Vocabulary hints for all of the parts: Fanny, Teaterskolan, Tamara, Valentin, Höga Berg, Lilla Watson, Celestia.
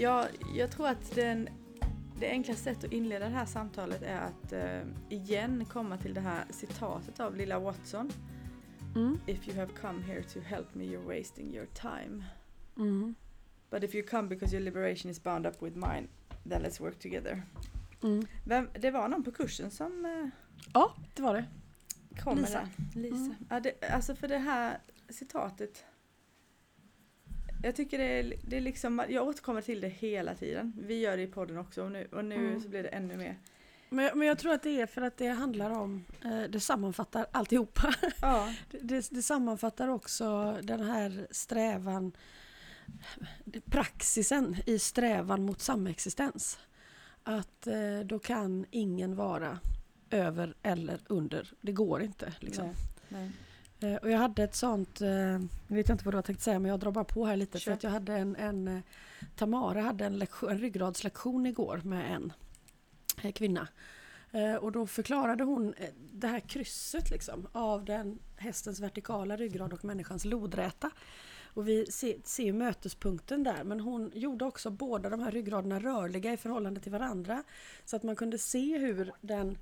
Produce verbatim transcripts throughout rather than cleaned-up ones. Ja, jag tror att den, det enklaste sättet att inleda det här samtalet är att eh, igen komma till det här citatet av Lilla Watson. Mm. If you have come here to help me, you're wasting your time. Mm. But if you come because your liberation is bound up with mine, then let's work together. Mm. Vem, det var någon på kursen som... Eh, ja, det var det. Kommer Lisa. Lisa. Mm. Ja, det, alltså för det här citatet... Jag tycker det är, det är liksom... Jag återkommer till det hela tiden. Vi gör det i podden också och nu, och nu mm. så blir det ännu mer. Men, men jag tror att det är för att det handlar om... Eh, det sammanfattar alltihopa. Ja. det, det, det sammanfattar också den här strävan... praxisen i strävan mot samexistens. Att eh, då kan ingen vara över eller under. Det går inte. Liksom. Nej, nej. Eh, och jag hade ett sånt, eh, jag vet inte vad jag tänkte säga, men jag drar bara på här lite. Kör. För att jag hade en, en Tamara hade en, lektion, en ryggradslektion igår med en eh, kvinna. Eh, och då förklarade hon eh, det här krysset liksom, av den hästens vertikala ryggrad och människans lodräta. Och vi ser, ser mötespunkten där. Men hon gjorde också båda de här ryggraderna rörliga i förhållande till varandra. Så att man kunde se hur den,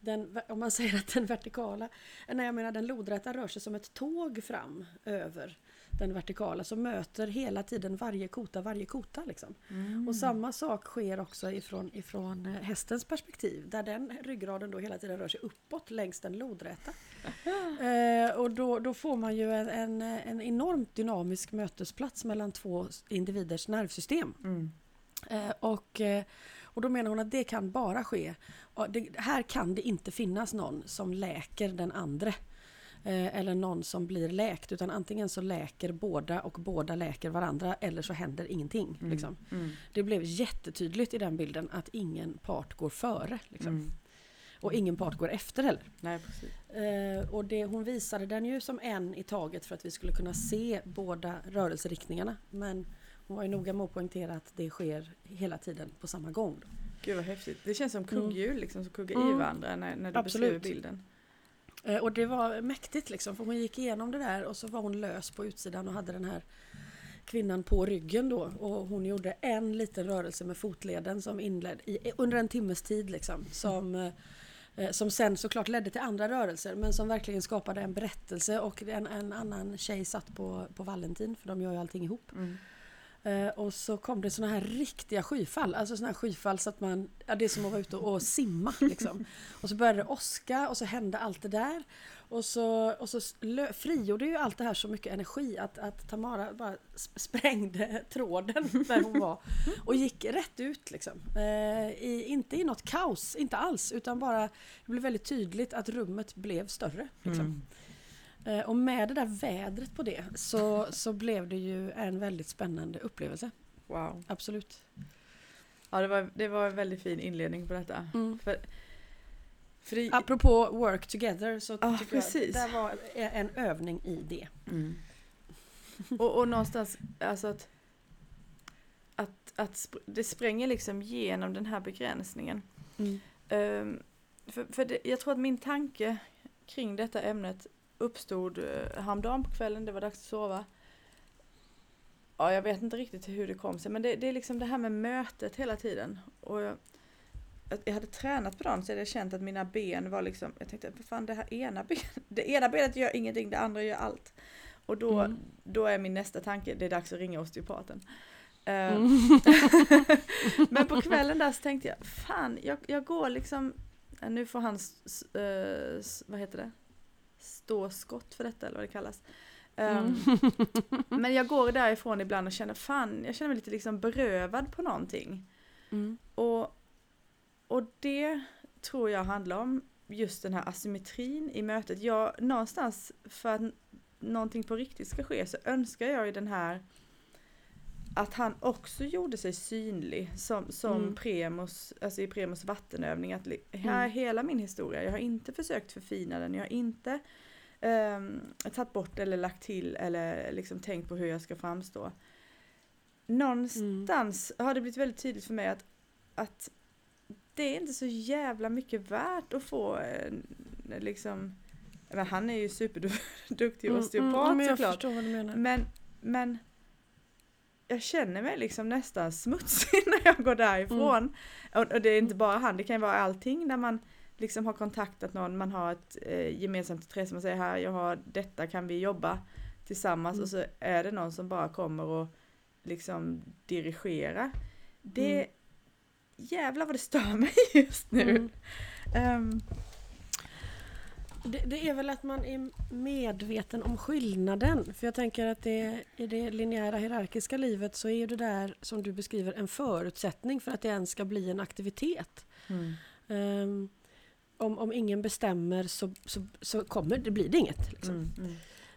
den om man säger att den vertikala, nej jag menar den lodräta rör sig som ett tåg fram över den vertikala. Så möter hela tiden varje kota, varje kota liksom. Mm. Och samma sak sker också ifrån, ifrån hästens perspektiv. Där den ryggraden då hela tiden rör sig uppåt längs den lodräta. eh, och då, då får man ju en, en, en enormt dynamisk mötesplats mellan två individers nervsystem. Mm. Eh, och, och då menar hon att det kan bara ske. Det, här kan det inte finnas någon som läker den andra. Eller någon som blir läkt, utan antingen så läker båda och båda läker varandra eller så händer ingenting. Mm. Liksom. Mm. Det blev jättetydligt i den bilden att ingen part går före. Liksom. Mm. Och ingen part går efter heller. Nej, precis. Eh, och det, hon visade den ju som en i taget för att vi skulle kunna se båda rörelseriktningarna. Men hon var ju noga med att poängtera att det sker hela tiden på samma gång. Då. Gud vad häftigt. Det känns som kugghjul mm. liksom, som kuggar mm. i varandra när, när du Absolut. beskriver bilden. Och det var mäktigt liksom, för hon gick igenom det där och så var hon lös på utsidan och hade den här kvinnan på ryggen då. Och hon gjorde en liten rörelse med fotleden som inledde i, under en timmes tid liksom, som, som sen såklart ledde till andra rörelser men som verkligen skapade en berättelse. Och en, en annan tjej satt på, på Valentin, för de gör ju allting ihop. Mm. Uh, och så kom det såna här riktiga skyfall, alltså såna här skyfall så att man, ja, det är som att vara ute och, och simma liksom. Och så började det åska och så hände allt det där och så, och så lö- frigjorde ju allt det här så mycket energi att, att Tamara bara sprängde tråden där hon var och gick rätt ut liksom. Uh, i, inte i något kaos, inte alls, utan bara det blev väldigt tydligt att rummet blev större liksom. Mm. Och med det där vädret på det så, så blev det ju en väldigt spännande upplevelse. Wow. Absolut. Ja, det var, det var en väldigt fin inledning på detta. Mm. För, för det... Apropå work together så ah, tycker precis. jag det var en övning i det. Mm. och, och någonstans, alltså att, att, att det spränger liksom genom den här begränsningen. Mm. Um, för för det, jag tror att min tanke kring detta ämnet uppstod häromdagen på kvällen. Det var dags att sova. Ja, jag vet inte riktigt hur det kom sig. Men det, det är liksom det här med mötet hela tiden. Och jag, jag hade tränat på dagen så hade jag känt att mina ben var liksom... Jag tänkte, vad fan, det här ena benet... Det ena benet gör ingenting, det andra gör allt. Och då, mm. då är min nästa tanke, det är dags att ringa osteopaten. Mm. Men på kvällen där så tänkte jag, fan, jag, jag går liksom... Nu får han... Uh, vad heter det? Ståskott för detta, eller vad det kallas. Mm. Um, men jag går därifrån ibland och känner, fan, jag känner mig lite liksom berövad på någonting. Mm. Och, och det tror jag handlar om just den här asymmetrin i mötet. Jag, någonstans, för att någonting på riktigt ska ske så önskar jag ju den här att han också gjorde sig synlig som, som mm. Premos, alltså i Premos vattenövning. Att li- här mm. hela min historia. Jag har inte försökt förfina den. Jag har inte um, tagit bort eller lagt till eller liksom tänkt på hur jag ska framstå. Någonstans mm. har det blivit väldigt tydligt för mig att, att det är inte så jävla mycket värt att få en, liksom, men han är ju superduktig osteopat mm, mm, såklart. Men, men jag känner mig liksom nästan smutsig när jag går därifrån. Mm. Och, och det är inte bara han, det kan ju vara allting när man liksom har kontaktat någon, man har ett eh, gemensamt intresse, man säger här, jag har detta, kan vi jobba tillsammans? Mm. Och så är det någon som bara kommer och liksom dirigera. Det, mm. jävlar vad det stör mig just nu. Mm. Um. Det, det är väl att man är medveten om skillnaden. För jag tänker att det, i det linjära hierarkiska livet så är det där som du beskriver en förutsättning för att det ens ska bli en aktivitet. Mm. Um, om, om ingen bestämmer så, så, så kommer det, blir det inget. Liksom. Mm, mm.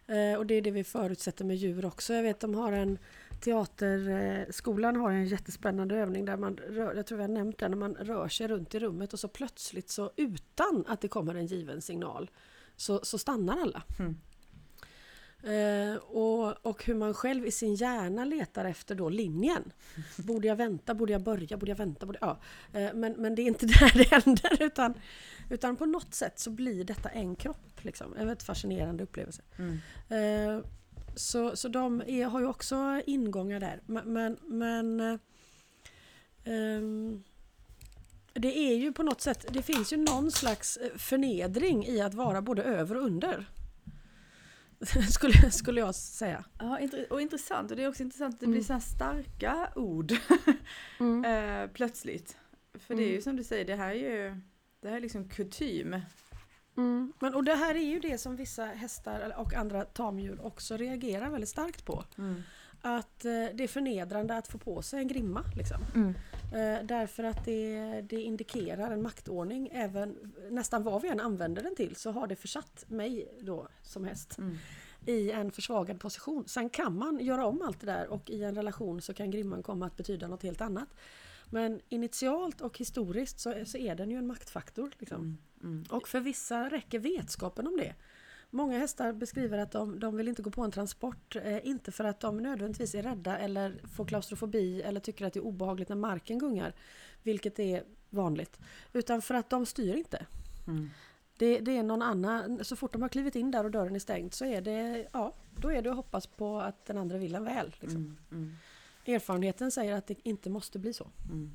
Uh, och det är det vi förutsätter med djur också. Jag vet de har en teaterskolan har en jättespännande övning där man rör, jag tror jag har nämnt det, när man rör sig runt i rummet och så plötsligt så utan att det kommer en given signal så, så stannar alla. Mm. Eh, och, och hur man själv i sin hjärna letar efter då linjen. Borde jag vänta? Borde jag börja? Borde jag vänta? Borde, ja. eh, men, men det är inte där det händer utan, utan på något sätt så blir detta en kropp. Liksom. En väldigt fascinerande upplevelse. Mm. Eh, Så, så de är, har ju också ingångar där. Men, men, men um, det är ju på något sätt, det finns ju någon slags förnedring i att vara både över och under. skulle, skulle jag säga. Ja, och intressant. Och det är också intressant att det blir mm. så här starka ord mm. uh, plötsligt. För det är ju som du säger, det här är ju det här är liksom kutym. Mm. Men, och det här är ju det som vissa hästar och andra tamdjur också reagerar väldigt starkt på. Mm. Att eh, det är förnedrande att få på sig en grimma. Liksom. Mm. Eh, därför att det, det indikerar en maktordning. Även, nästan vad vi än använder den till så har det försatt mig då, som häst mm. i en försvagad position. Sen kan man göra om allt det där och i en relation så kan grimman komma att betyda något helt annat. Men initialt och historiskt så, så är den ju en maktfaktor. Liksom. Mm. Mm. Och för vissa räcker vetskapen om det. Många hästar beskriver att de, de vill inte gå på en transport. Eh, inte för att de nödvändigtvis är rädda eller får klaustrofobi eller tycker att det är obehagligt när marken gungar. Vilket är vanligt. Utan för att de styr inte. Mm. Det, det är någon annan. Så fort de har klivit in där och dörren är stängd så är det, ja, då är det att hoppas på att den andra vill en väl. Liksom. Mm. Mm. Erfarenheten säger att det inte måste bli så. Mm.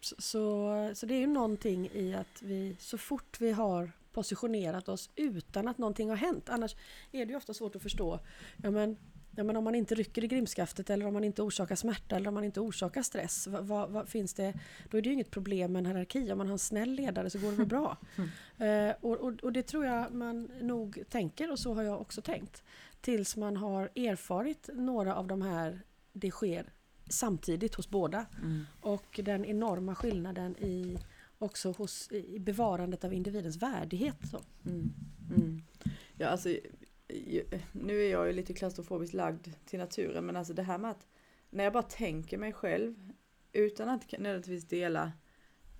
Så, så, så det är ju någonting i att vi så fort vi har positionerat oss utan att någonting har hänt. Annars är det ju ofta svårt att förstå. Ja men, ja, men om man inte rycker i grimskaftet eller om man inte orsakar smärta eller om man inte orsakar stress. Vad, vad, vad finns det, då är det ju inget problem med en hierarki. Om man har en snäll ledare så går det väl bra. Mm. Uh, och, och, och det tror jag man nog tänker och så har jag också tänkt. Tills man har erfarit några av de här, det sker samtidigt hos båda. Mm. Och den enorma skillnaden i, också hos, i bevarandet av individens värdighet. Så. Mm. Mm. Ja, alltså, ju, nu är jag ju lite klaustrofobiskt lagd till naturen, men alltså det här med att när jag bara tänker mig själv utan att nödvändigtvis dela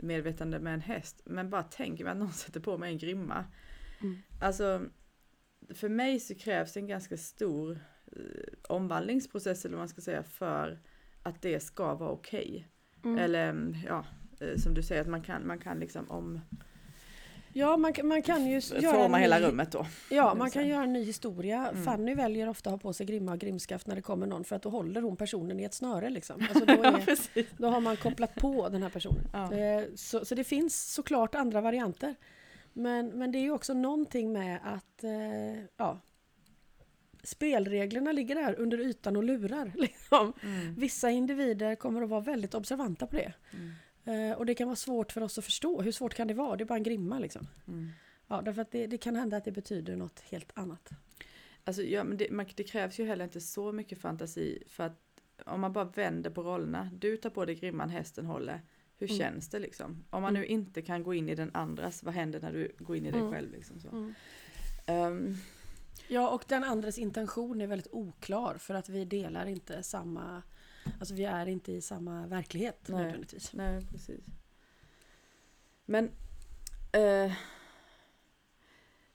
medvetande med en häst, men bara tänker mig att någon sätter på mig en grimma. Mm. Alltså för mig så krävs en ganska stor eh, omvandlingsprocess eller vad man ska säga för att det ska vara okej. Okay. Mm. Eller ja, eh, som du säger att man kan, man kan liksom om ja, man, man kan ju forma ny, hela rummet då. Ja, man kan göra en ny historia. Mm. Fanny väljer ofta att ha på sig grimma och grimskaft när det kommer någon för att då håller hon personen i ett snöre liksom. Alltså då, är, ja, då har man kopplat på den här personen. Ja. Eh, så, så det finns såklart andra varianter. Men, men det är ju också någonting med att eh, ja, spelreglerna ligger där under ytan och lurar. Liksom. Mm. Vissa individer kommer att vara väldigt observanta på det. Mm. Eh, och det kan vara svårt för oss att förstå. Hur svårt kan det vara? Det är bara en grimma. Liksom. Mm. Ja, därför att det, det kan hända att det betyder något helt annat. Alltså, ja, men det, man, det krävs ju heller inte så mycket fantasi. För att om man bara vänder på rollerna. Du tar på dig grimman, hästen håller. Hur mm. känns det liksom? Om man mm. nu inte kan gå in i den andras, vad händer när du går in i dig mm. själv? Liksom, så. Mm. Um. Ja, och den andras intention är väldigt oklar för att vi delar inte samma, alltså vi är inte i samma verklighet. Nej, nödvändigtvis. Nej precis. Men uh,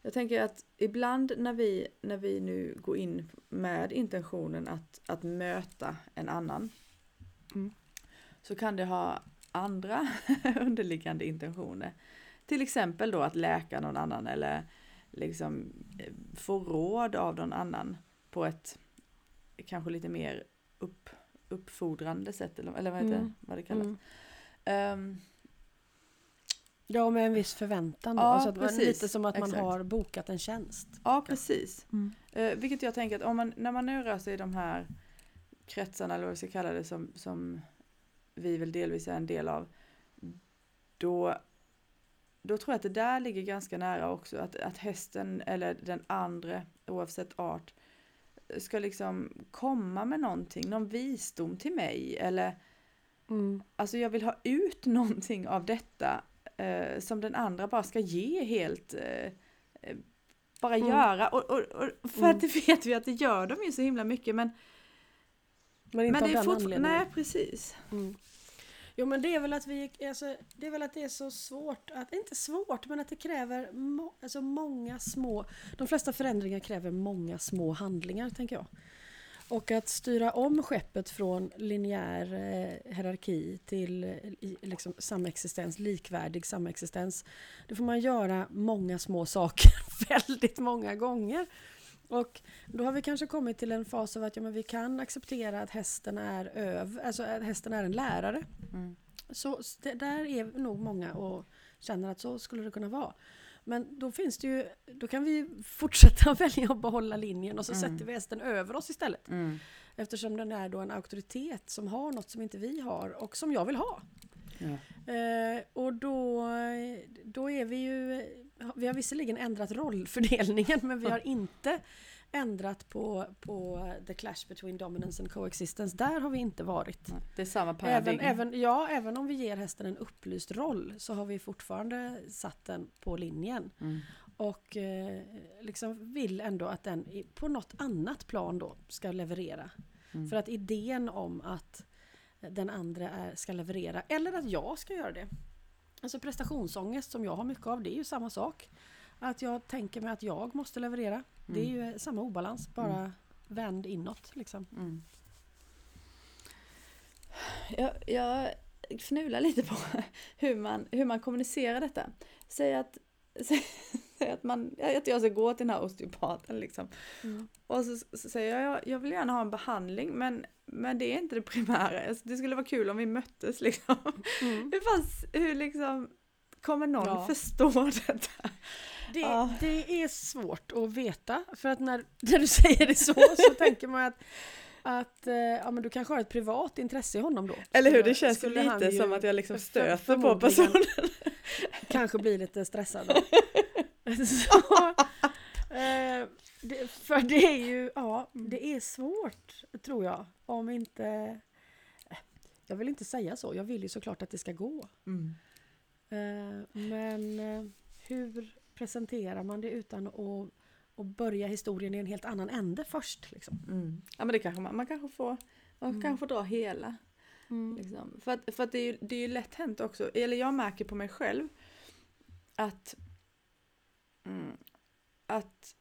jag tänker att ibland när vi, när vi nu går in med intentionen att, att möta en annan mm. så kan det ha andra underliggande intentioner. Till exempel då att läka någon annan eller liksom få råd av någon annan på ett kanske lite mer upp, uppfordrande sätt. Eller, eller vad, heter, mm. vad det kallas. Mm. Um, ja, med en viss förväntan. Då. Ja, alltså att precis. Man, lite som att man Exakt. har bokat en tjänst. Ja, precis. Mm. Uh, vilket jag tänker att om man, när man nu rör sig i de här kretsarna, eller vad vi ska kalla det, som, som vi väl delvis är en del av, då, då tror jag att det där ligger ganska nära också. Att, att hästen eller den andra, oavsett art, ska liksom komma med någonting, någon visdom till mig. Eller, mm. alltså jag vill ha ut någonting av detta eh, som den andra bara ska ge helt, eh, bara mm. göra. Och, och, och för mm. att det vet vi att det gör de ju så himla mycket, men Men, men det är fortfarande... Nej, precis. Mm. Jo, men det är väl att vi... Alltså, det är väl att det är så svårt... Att, inte svårt, men att det kräver må, alltså många små... De flesta förändringar kräver många små handlingar, tänker jag. Och att styra om skeppet från linjär eh, hierarki till eh, liksom samexistens, likvärdig samexistens. Det får man göra många små saker väldigt många gånger. Och då har vi kanske kommit till en fas av att ja, men vi kan acceptera att hästen är öv, alltså att hästen är en lärare. Mm. Så det, där är nog många och känner att så skulle det kunna vara. Men då finns det ju, då kan vi fortsätta välja att behålla linjen och så mm. sätter vi hästen över oss istället. Mm. Eftersom den är då en auktoritet som har något som inte vi har och som jag vill ha. Ja. Eh, och då, då är vi ju, vi har visserligen ändrat rollfördelningen, men vi har inte ändrat på, på the clash between dominance and coexistence. Där har vi inte varit. Det är samma paradigm. Även, även, ja, även om vi ger hästen en upplyst roll så har vi fortfarande satt den på linjen. Mm. Och eh, liksom vill ändå att den på något annat plan då ska leverera. Mm. För att idén om att den andra är, ska leverera, eller att jag ska göra det. Alltså prestationsångest som jag har mycket av, det är ju samma sak. Att jag tänker mig att jag måste leverera. Mm. Det är ju samma obalans, bara mm. vänd inåt liksom. Mm. Jag, jag fnular lite på hur man, hur man kommunicerar detta. Säg att, säg, säg att, man, att jag ska gå till den här osteopaten liksom. Mm. Och så, så säger jag, jag vill gärna ha en behandling, men Men det är inte det primära. Alltså, det skulle vara kul om vi möttes. Liksom. Mm. Hur, fanns, hur liksom, kommer någon ja. förstå detta? Det, ja. det är svårt att veta. För att när, när du säger det så så tänker man att, att ja, men du kanske har ett privat intresse i honom då. Eller hur, det känns skulle lite som att jag liksom stöter på personen. Kanske blir lite stressad. så... Eh, det, för det är ju, ja, det är svårt, tror jag, om inte, jag vill inte säga så, jag vill ju såklart att det ska gå. Mm. Eh, men eh, hur presenterar man det utan att, att börja historien i en helt annan ände först? Liksom? Mm. Ja, men det kanske man, man kanske får, man mm. kanske får dra hela. Mm. Liksom. För att, för att det är ju, det är ju lätt hänt också, eller jag märker på mig själv att mm, Att,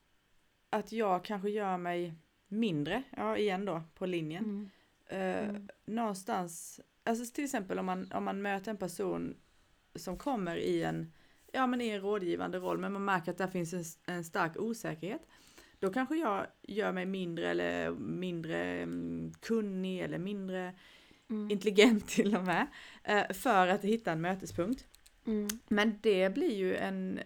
att jag kanske gör mig mindre, ja igen då, på linjen. Mm. Eh, mm. Någonstans, alltså till exempel om man, om man möter en person som kommer i en, ja, men i en rådgivande roll, men man märker att där finns en, en stark osäkerhet. Då kanske jag gör mig mindre eller mindre kunnig eller mindre mm. intelligent till och med. Eh, för att hitta en mötespunkt. Mm. Men det blir ju en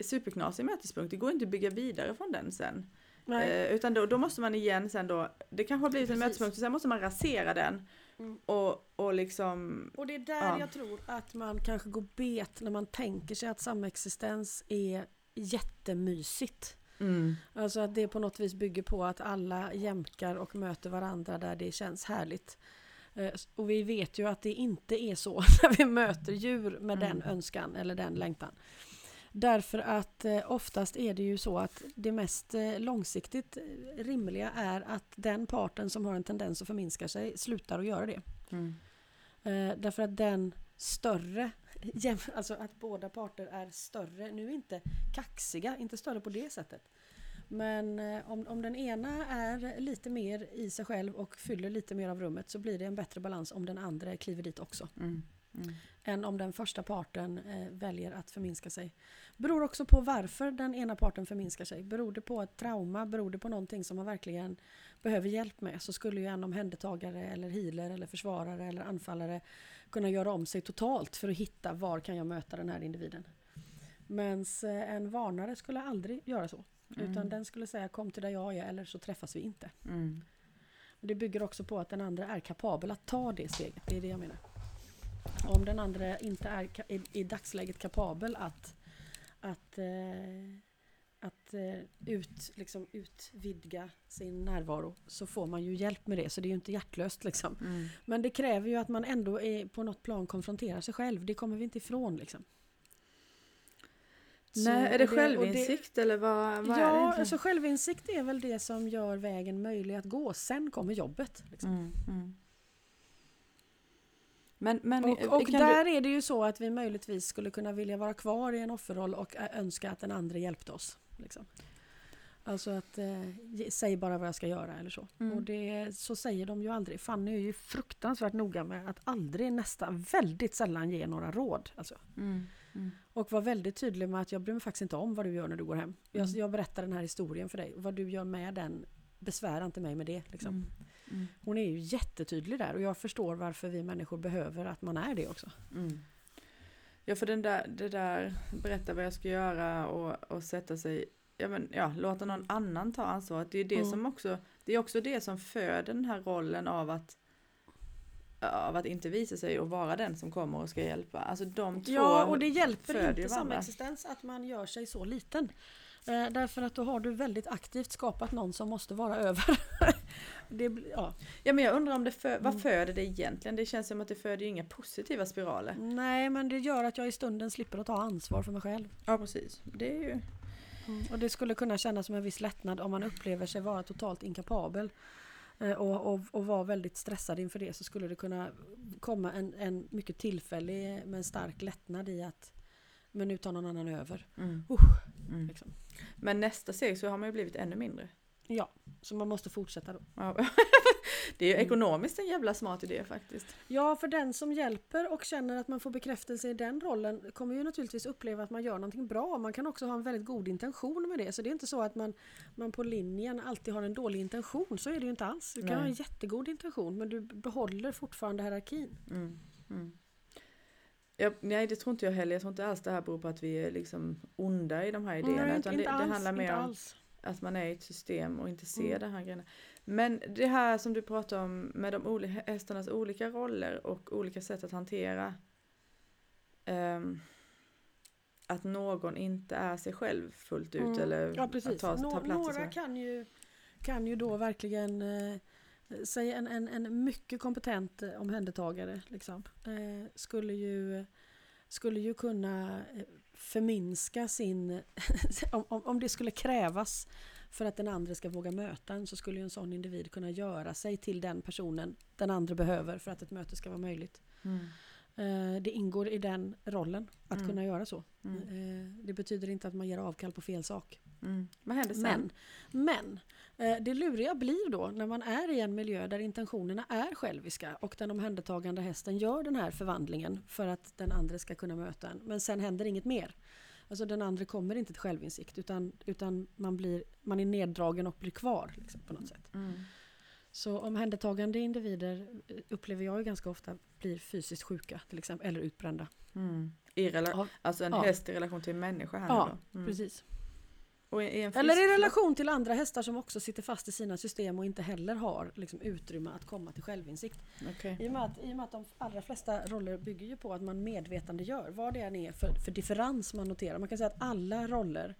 superknasig mötespunkt. Det går inte att bygga vidare från den sen. Eh, utan då, då måste man igen sen då, det kanske har blivit en Precis. mötespunkt och sen måste man rasera den. Mm. Och, och liksom... Och det är där ja. jag tror att man kanske går bet när man tänker sig att samexistens är jättemysigt. Mm. Alltså att det på något vis bygger på att alla jämkar och möter varandra där det känns härligt. Och vi vet ju att det inte är så när vi möter djur med mm. den önskan eller den längtan. Därför att eh, oftast är det ju så att det mest eh, långsiktigt rimliga är att den parten som har en tendens att förminska sig slutar att göra det. Mm. Eh, därför att den större, alltså att båda parter är större, nu inte kaxiga, inte större på det sättet. Men eh, om, om den ena är lite mer i sig själv och fyller lite mer av rummet så blir det en bättre balans om den andra kliver dit också. Mm. mm. än om den första parten eh, väljer att förminska sig. Beror också på varför den ena parten förminskar sig. Beror det på ett trauma, beror det på någonting som man verkligen behöver hjälp med, så skulle ju en omhändertagare eller healer eller försvarare eller anfallare kunna göra om sig totalt för att hitta var kan jag möta den här individen. Men en varnare skulle aldrig göra så. Mm. Utan den skulle säga kom till där jag är eller så träffas vi inte. Mm. Det bygger också på att den andra är kapabel att ta det steget. Det är det jag menar. Om den andra inte är ka- i, i dagsläget kapabel att, att, eh, att eh, ut, liksom utvidga sin närvaro, så får man ju hjälp med det. Så det är ju inte hjärtlöst liksom. Mm. Men det kräver ju att man ändå är, på något plan konfronterar sig själv. Det kommer vi inte ifrån liksom. Så, nej, är det, det självinsikt det, eller vad, vad ja, är det? Ja, alltså självinsikt är väl det som gör vägen möjlig att gå. Sen kommer jobbet. Liksom. Mm, mm. Men, men, och och där du... är det ju så att vi möjligtvis skulle kunna vilja vara kvar i en offerroll och önska att den andra hjälpte oss. Liksom. Alltså att eh, säg bara vad jag ska göra eller så. Mm. Och det, så säger de ju aldrig. Fanny är ju fruktansvärt noga med att aldrig, nästan väldigt sällan ge några råd. Alltså. Mm. Mm. Och var väldigt tydlig med att jag bryr mig faktiskt inte om vad du gör när du går hem. Mm. Jag, jag berättar den här historien för dig. Vad du gör med den, besvärar inte mig med det. Liksom. Mm. Mm. Hon är ju jättetydlig där. Och jag förstår varför vi människor behöver att man är det också. Mm. Ja, för den där, det där berätta vad jag ska göra och, och sätta sig... Ja, men, ja, låta någon annan ta ansvaret. Det är, det, mm. som också, det är också det som föder den här rollen av att av att inte visa sig och vara den som kommer och ska hjälpa. Alltså de två. Ja, och det hjälper inte samexistens att man gör sig så liten. Eh, därför att då har du väldigt aktivt skapat någon som måste vara över. det, ja. ja, men jag undrar om det för, vad föder det egentligen? Det känns som att det föder inga positiva spiraler. Nej, men det gör att jag i stunden slipper att ta ansvar för mig själv. Ja, precis. Det är ju... Mm. Och det skulle kunna kännas som en viss lättnad om man upplever sig vara totalt inkapabel eh, och, och, och vara väldigt stressad inför det, så skulle det kunna komma en, en mycket tillfällig men stark lättnad i att men nu tar någon annan över. Mm. Uh, mm. Liksom. Men nästa steg så har man ju blivit ännu mindre. Ja, så man måste fortsätta då. Ja. Det är ju ekonomiskt en jävla smart idé faktiskt. Ja, för den som hjälper och känner att man får bekräftelse i den rollen kommer ju naturligtvis uppleva att man gör någonting bra. Man kan också ha en väldigt god intention med det. Så det är inte så att man, man på linjen alltid har en dålig intention. Så är det ju inte alls. Du kan Nej. ha en jättegod intention, men du behåller fortfarande hierarkin. Mm, mm. Jag, nej, det tror inte jag heller. Jag tror inte alls det här beror på att vi är liksom onda i de här idéerna. Nej, inte, utan det, alls, det handlar mer om att man är i ett system och inte ser mm. det här grejerna. Men det här som du pratar om med de olika hästarnas olika roller och olika sätt att hantera um, att någon inte är sig själv fullt ut mm. eller ja, att ta, Nå- ta plats. Några kan ju, kan ju då verkligen eh, säga en, en, en mycket kompetent omhändertagare liksom, eh, skulle ju skulle ju kunna förminska sin om, om det skulle krävas för att den andra ska våga möta en, så skulle ju en sån individ kunna göra sig till den personen den andra behöver för att ett möte ska vara möjligt. Mm. Det ingår i den rollen att mm. kunna göra så. Mm. Det betyder inte att man ger avkall på fel sak. Mm. Vad händer sen? Men, men det luriga blir då när man är i en miljö där intentionerna är själviska och den omhändertagande hästen gör den här förvandlingen för att den andra ska kunna möta en. Men sen händer inget mer. Alltså den andra kommer inte till självinsikt utan, utan man, blir, man är neddragen och blir kvar liksom, på något sätt. Mm. Så omhändertagande individer upplever jag ju ganska ofta blir fysiskt sjuka till exempel, eller utbrända. Mm. I rela- ja. Alltså en ja. häst i relation till en människa här ja, nu då? Mm. Precis. Och i, i en fisk- eller i relation till andra hästar som också sitter fast i sina system och inte heller har liksom, utrymme att komma till självinsikt. Okay. I och med att, i och med att de allra flesta roller bygger ju på att man medvetande gör vad det än är för, för differens man noterar. Man kan säga att alla roller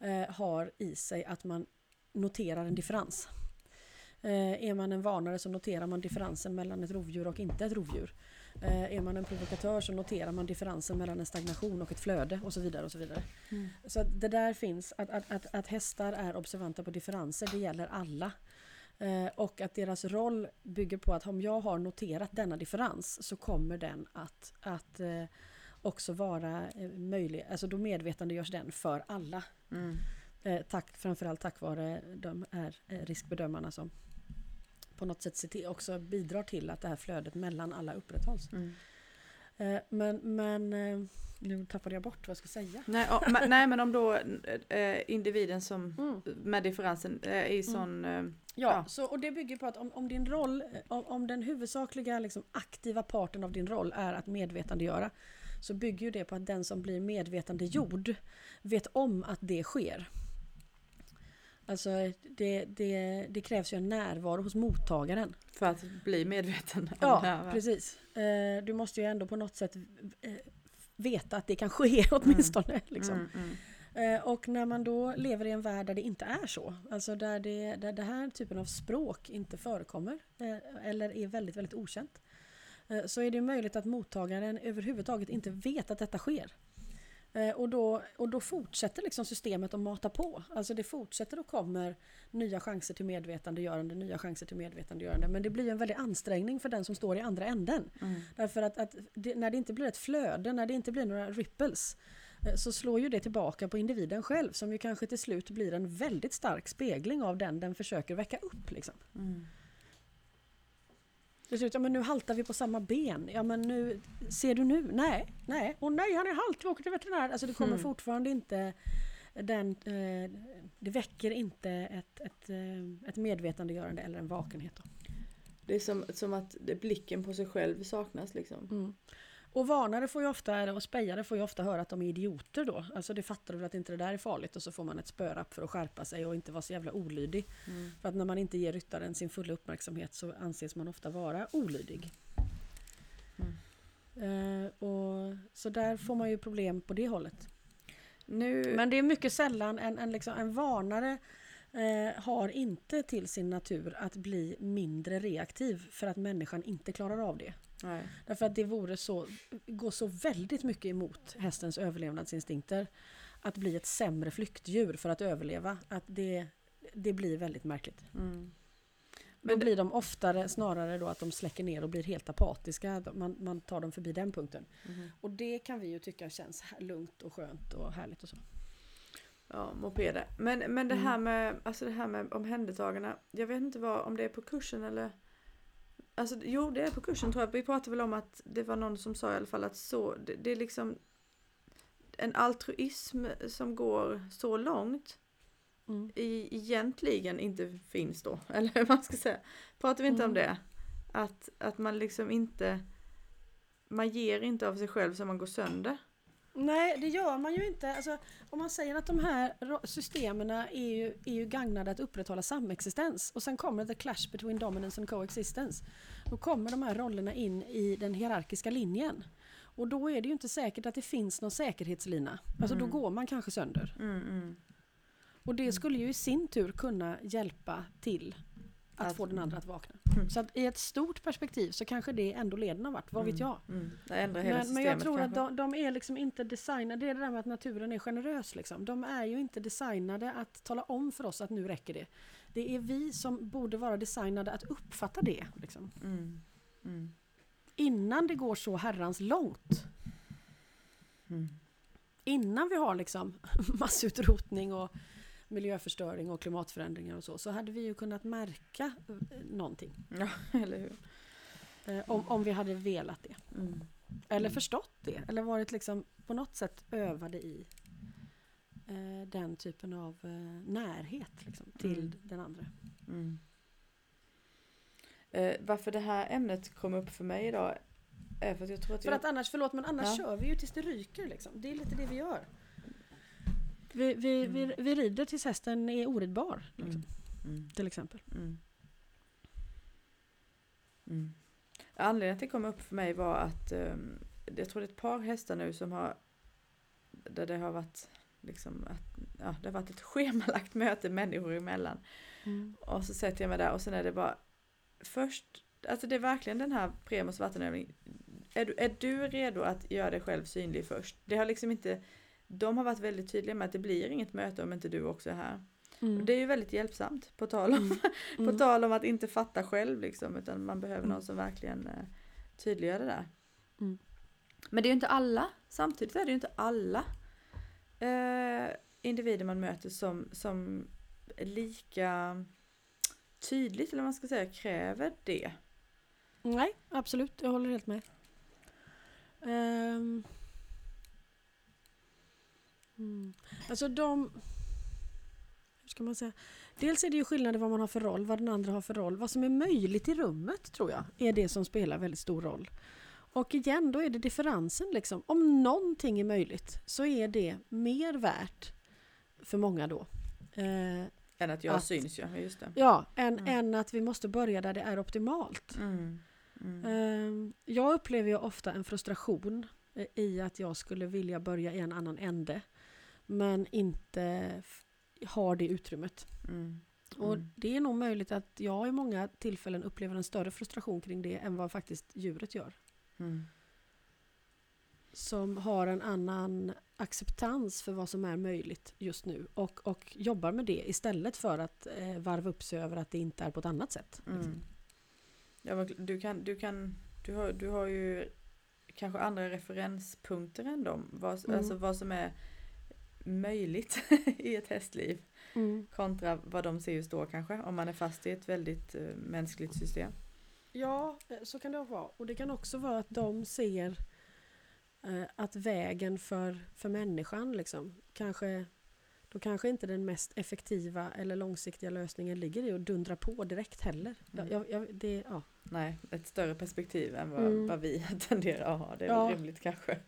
eh, har i sig att man noterar en differens. Eh, är man en varnare så noterar man differensen mellan ett rovdjur och inte ett rovdjur. Eh, är man en provokatör så noterar man differensen mellan en stagnation och ett flöde och så vidare och så vidare. Mm. Så att det där finns att, att, att, att hästar är observanta på differenser, det gäller alla. Eh, och att deras roll bygger på att om jag har noterat denna differens så kommer den att, att eh, också vara eh, möjlig, alltså då medvetande görs den för alla. Mm. Eh, tack, framförallt tack vare de här eh, riskbedömarna som på något sätt också bidrar till att det här flödet mellan alla upprätthålls. Mm. Eh, men, men eh, nu tappade jag bort vad jag ska säga. Nej, och, men, nej men om då eh, individen som mm. med differensen eh, är sån... Mm. Eh, ja, ja. Så, och det bygger på att om, om din roll, om, om den huvudsakliga liksom, aktiva parten av din roll är att medvetandegöra, så bygger ju det på att den som blir medvetandegjord vet om att det sker. Alltså det, det, det krävs ju en närvaro hos mottagaren. För att bli medveten om ja, det här. Ja, precis. Du måste ju ändå på något sätt veta att det kan ske åtminstone. Mm. Liksom. Mm, mm. Och när man då lever i en värld där det inte är så. Alltså där, det, där det här typen av språk inte förekommer. Eller är väldigt, väldigt okänt. Så är det möjligt att mottagaren överhuvudtaget inte vet att detta sker. Och då, och då fortsätter liksom systemet att mata på. Alltså det fortsätter och kommer nya chanser till medvetandegörande, nya chanser till medvetandegörande. Men det blir en väldig ansträngning för den som står i andra änden. Mm. Därför att, att det, när det inte blir ett flöde, när det inte blir några ripples, så slår ju det tillbaka på individen själv. Som ju kanske till slut blir en väldigt stark spegling av den den försöker väcka upp. Liksom. Mm. Ja, men nu haltar vi på samma ben. Ja, men nu, ser du nu? Nej, nej. Och nej, han är halt, vi åker till veterinär. Alltså det kommer mm. fortfarande inte den, eh, det väcker inte ett, ett, ett medvetandegörande eller en vakenhet. Då. Det är som, som att blicken på sig själv saknas liksom. Mm. Och varnare får ju ofta, och spejare får ju ofta höra att de är idioter då. Alltså det fattar du väl att inte det där är farligt, och så får man ett spörapp för att skärpa sig och inte vara så jävla olydig. Mm. För att när man inte ger ryttaren sin fulla uppmärksamhet så anses man ofta vara olydig. Mm. Eh, och, så där får man ju problem på det hållet. Nu... Men det är mycket sällan en, en, liksom, en varnare eh, har inte till sin natur att bli mindre reaktiv för att människan inte klarar av det. Nej. Därför att det vore så, går så väldigt mycket emot hästens överlevnadsinstinkter att bli ett sämre flyktdjur för att överleva, att det, det blir väldigt märkligt. Mm. Men då blir de oftare snarare då att de släcker ner och blir helt apatiska, man, man tar dem förbi den punkten. Mm. Och det kan vi ju tycka känns lugnt och skönt och härligt och så. Ja, mopeder. Men, men det mm. här med, alltså det här med omhändertagarna, jag vet inte vad, om det är på kursen eller... Alltså, jo, det är på kursen tror jag. Vi pratade väl om att det var någon som sa i alla fall att så, det, det är liksom en altruism som går så långt mm. i, egentligen inte finns då. Eller hur man ska säga. Pratar vi inte mm. om det? Att, att man liksom inte, man ger inte av sig själv så man går sönder. Nej, det gör man ju inte. Alltså, om man säger att de här systemen är ju, är ju gagnade att upprätthålla samexistens, och sen kommer the clash between dominance and coexistence, då kommer de här rollerna in i den hierarkiska linjen. Och då är det ju inte säkert att det finns någon säkerhetslina. Alltså mm. då går man kanske sönder. Mm, mm. Och det skulle ju i sin tur kunna hjälpa till att alltså. få den andra att vakna. Mm. Så att i ett stort perspektiv så kanske det ändå leden har varit. Vad vet jag? Mm. Det ändrar hela men, systemet, men jag tror kanske. att de, de är liksom inte designade. Det är det där med att naturen är generös. Liksom. De är ju inte designade att tala om för oss att nu räcker det. Det är vi som borde vara designade att uppfatta det. Liksom. Mm. Mm. Innan det går så herrans långt. Mm. Innan vi har liksom massutrotning och miljöförstöring och klimatförändringar och så, så hade vi ju kunnat märka någonting. Ja, eller hur? Om, om vi hade velat det. Mm. Eller förstått det. Eller varit liksom på något sätt övade i eh, den typen av eh, närhet liksom, till mm. den andra. Mm. Eh, varför det här ämnet kom upp för mig idag är för att jag tror att... För jag... att annars, förlåt, men annars ja. kör vi ju tills det ryker liksom. Det är lite det vi gör. Vi, vi, mm. vi, vi rider tills hästen är oridbar. Liksom. Mm. Mm. Till exempel. Mm. Mm. Anledningen att det kom upp för mig var att um, jag tror det är ett par hästar nu som har där det har varit liksom att, ja, det har varit ett schemalagt möte människor emellan. Mm. Och så sätter jag mig där och sen är det bara först, alltså det är verkligen den här Premos vattenövning. Är du, är du redo att göra dig själv synlig först? Det har liksom inte... De har varit väldigt tydliga med att det blir inget möte om inte du också är här. Mm. Och det är ju väldigt hjälpsamt på tal om, mm. Mm. på tal om att inte fatta själv. Liksom, utan man behöver mm. någon som verkligen eh, tydliggör det där. Mm. Men det är ju inte alla. Samtidigt är det ju inte alla eh, individer man möter som, som lika tydligt, eller man ska säga, kräver det. Nej, absolut. Jag håller helt med. Um, mm. Alltså de... Hur ska man säga? Dels är det ju skillnad i vad man har för roll, vad den andra har för roll. Vad som är möjligt i rummet, tror jag, är det som spelar väldigt stor roll. Och igen, då är det differensen liksom. Om någonting är möjligt så är det mer värt för många då. Eh, än att jag att, syns, ja. Just det. Ja, än, mm. än att vi måste börja där det är optimalt. Mm. Mm. Eh, jag upplever ju ofta en frustration i att jag skulle vilja börja i en annan ände. Men inte f- har det utrymmet. Mm. Mm. Och det är nog möjligt att jag i många tillfällen upplever en större frustration kring det än vad faktiskt djuret gör. Mm. Som har en annan acceptans för vad som är möjligt just nu och, och jobbar med det istället för att eh, varva upp sig över att det inte är på ett annat sätt. Mm. Ja, du, kan, du, kan, du, har, du har ju kanske andra referenspunkter än dem. Vad, mm. Alltså vad som är möjligt i ett hästliv mm. kontra vad de ser just då kanske om man är fast i ett väldigt eh, mänskligt system. Ja, så kan det vara. Och det kan också vara att de ser eh, att vägen för, för människan liksom, kanske, då kanske inte den mest effektiva eller långsiktiga lösningen ligger i att dundra på direkt heller. Mm. Jag, jag, det, ja. Nej, ett större perspektiv än vad, mm. vad vi tenderar att ha. Det är ja. rimligt kanske.